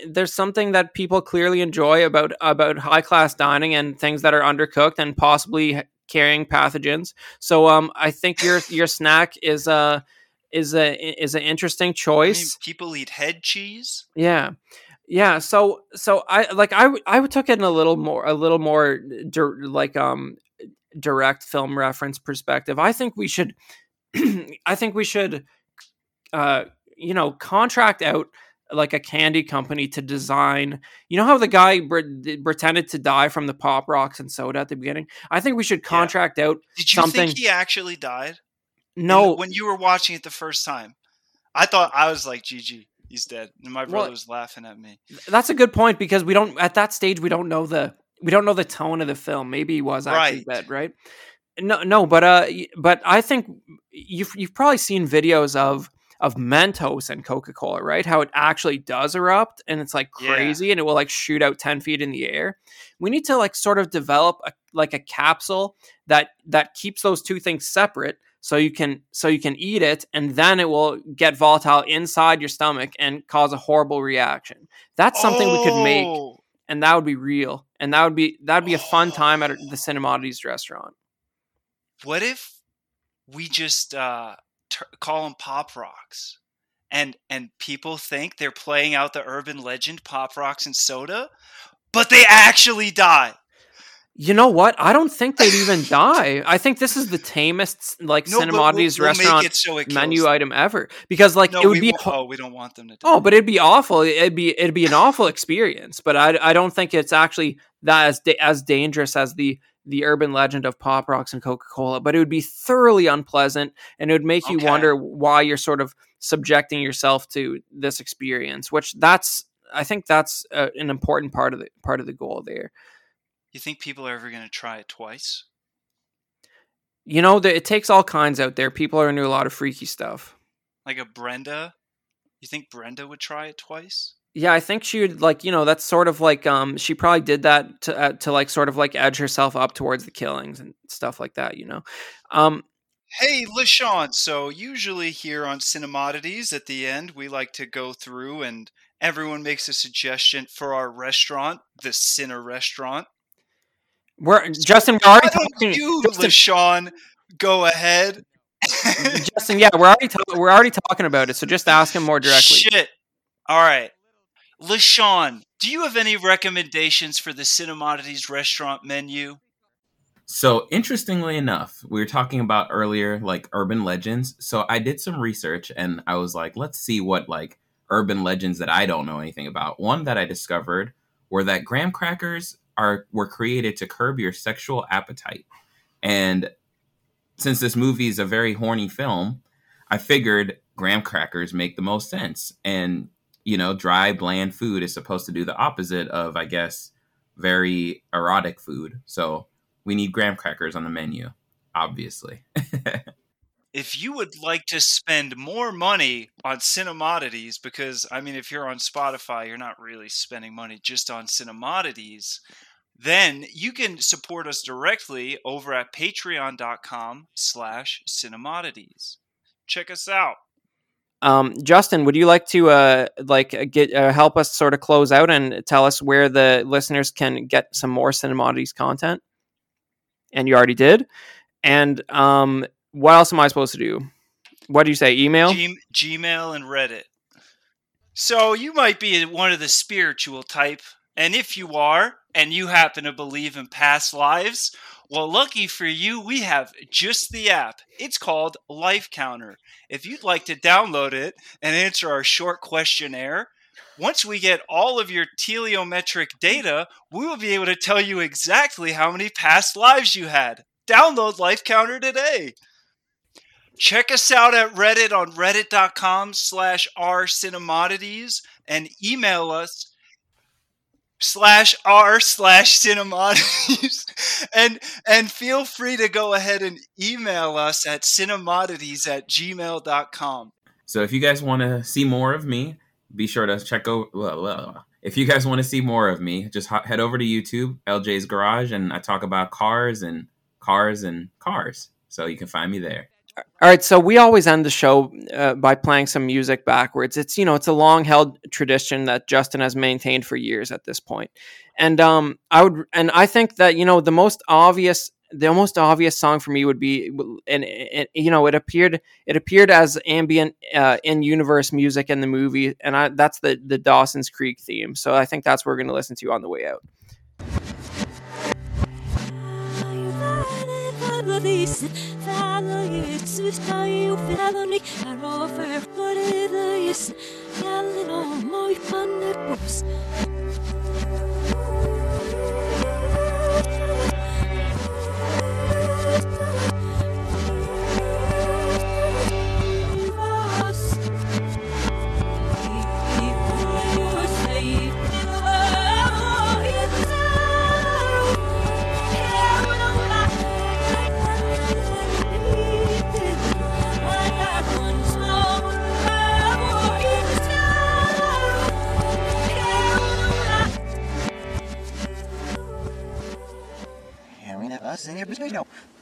that people clearly enjoy about high class dining and things that are undercooked and possibly carrying pathogens. So I think your snack is an interesting choice. I mean, people eat head cheese. Yeah. Yeah, so I took it in a little more direct film reference perspective. I think we should contract out like a candy company to design. You know how the guy pretended to die from the Pop Rocks and soda at the beginning? I think we should contract out something. Did you think he actually died? No. When you were watching it the first time, I was like, GG, he's dead. And my brother was laughing at me. That's a good point, because we don't know the tone of the film. Maybe he was actually dead, right? No, but I think you've probably seen videos of Mentos and Coca-Cola, right? How it actually does erupt, and it's like crazy, and it will like shoot out 10 feet in the air. We need to like sort of develop a capsule that keeps those two things separate, so you can eat it, and then it will get volatile inside your stomach and cause a horrible reaction. That's something we could make, and that would be real, and that'd be a fun time at the Cinemodities restaurant. What if we just call them Pop Rocks, and people think they're playing out the urban legend Pop Rocks and soda, but they actually die? You know what? I don't think they'd even die. I think this is the tamest Cinemodities restaurant menu item ever, because we don't want them to die. Oh, but it'd be awful. It'd be an awful experience. But I don't think it's actually that as dangerous as the urban legend of Pop Rocks and Coca-Cola, but it would be thoroughly unpleasant, and it would make you wonder why you're sort of subjecting yourself to this experience, which I think that's an important part of the goal there. You think people are ever going to try it twice? You know, it takes all kinds out there. People are into a lot of freaky stuff. Like a Brenda? You think Brenda would try it twice? Yeah, I think she would, like, you know, that's sort of like, she probably did that to like sort of like edge herself up towards the killings and stuff like that, you know. Hey, LaShawn, so usually here on Cinemodities at the end, we like to go through and everyone makes a suggestion for our restaurant, the Cine Restaurant. Justin, we're already talking. You, LaShawn, go ahead. Justin, yeah, we're already talking about it, so just ask him more directly. Shit. All right. LaShawn, do you have any recommendations for the Cinemodities restaurant menu? So, interestingly enough, we were talking about earlier, like, urban legends. So I did some research, and I was like, let's see what, like, urban legends that I don't know anything about. One that I discovered were that graham crackers were created to curb your sexual appetite. And since this movie is a very horny film, I figured graham crackers make the most sense. And, you know, dry, bland food is supposed to do the opposite of, I guess, very erotic food. So we need graham crackers on the menu, obviously. If you would like to spend more money on Cinemodities, because, I mean, if you're on Spotify, you're not really spending money just on Cinemodities, then you can support us directly over at patreon.com/Cinemodities. Check us out. Justin, would you like to help us sort of close out and tell us where the listeners can get some more Cinemodities content? And you already did. And what else am I supposed to do? What do you say? Email? Gmail and Reddit. So you might be one of the spiritual type. And if you are, and you happen to believe in past lives, well, lucky for you, we have just the app. It's called Life Counter. If you'd like to download it and answer our short questionnaire, once we get all of your teleometric data, we will be able to tell you exactly how many past lives you had. Download Life Counter today. Check us out at Reddit on reddit.com/rcinemodities and email us /r/cinemodities and feel free to go ahead and email us at cinemodities@gmail.com. So if you guys want to see more of me, be sure to check over. If you guys want to see more of me, just head over to YouTube, LJ's Garage, and I talk about cars and cars and cars. So you can find me there. All right, so we always end the show by playing some music backwards. It's, you know, it's a long-held tradition that Justin has maintained for years at this point. And I think that, you know, the most obvious song for me would be, and you know, it appeared as ambient in-universe music in the movie, and that's the Dawson's Creek theme. So I think that's what we're going to listen to on the way out. Us in here, but we know.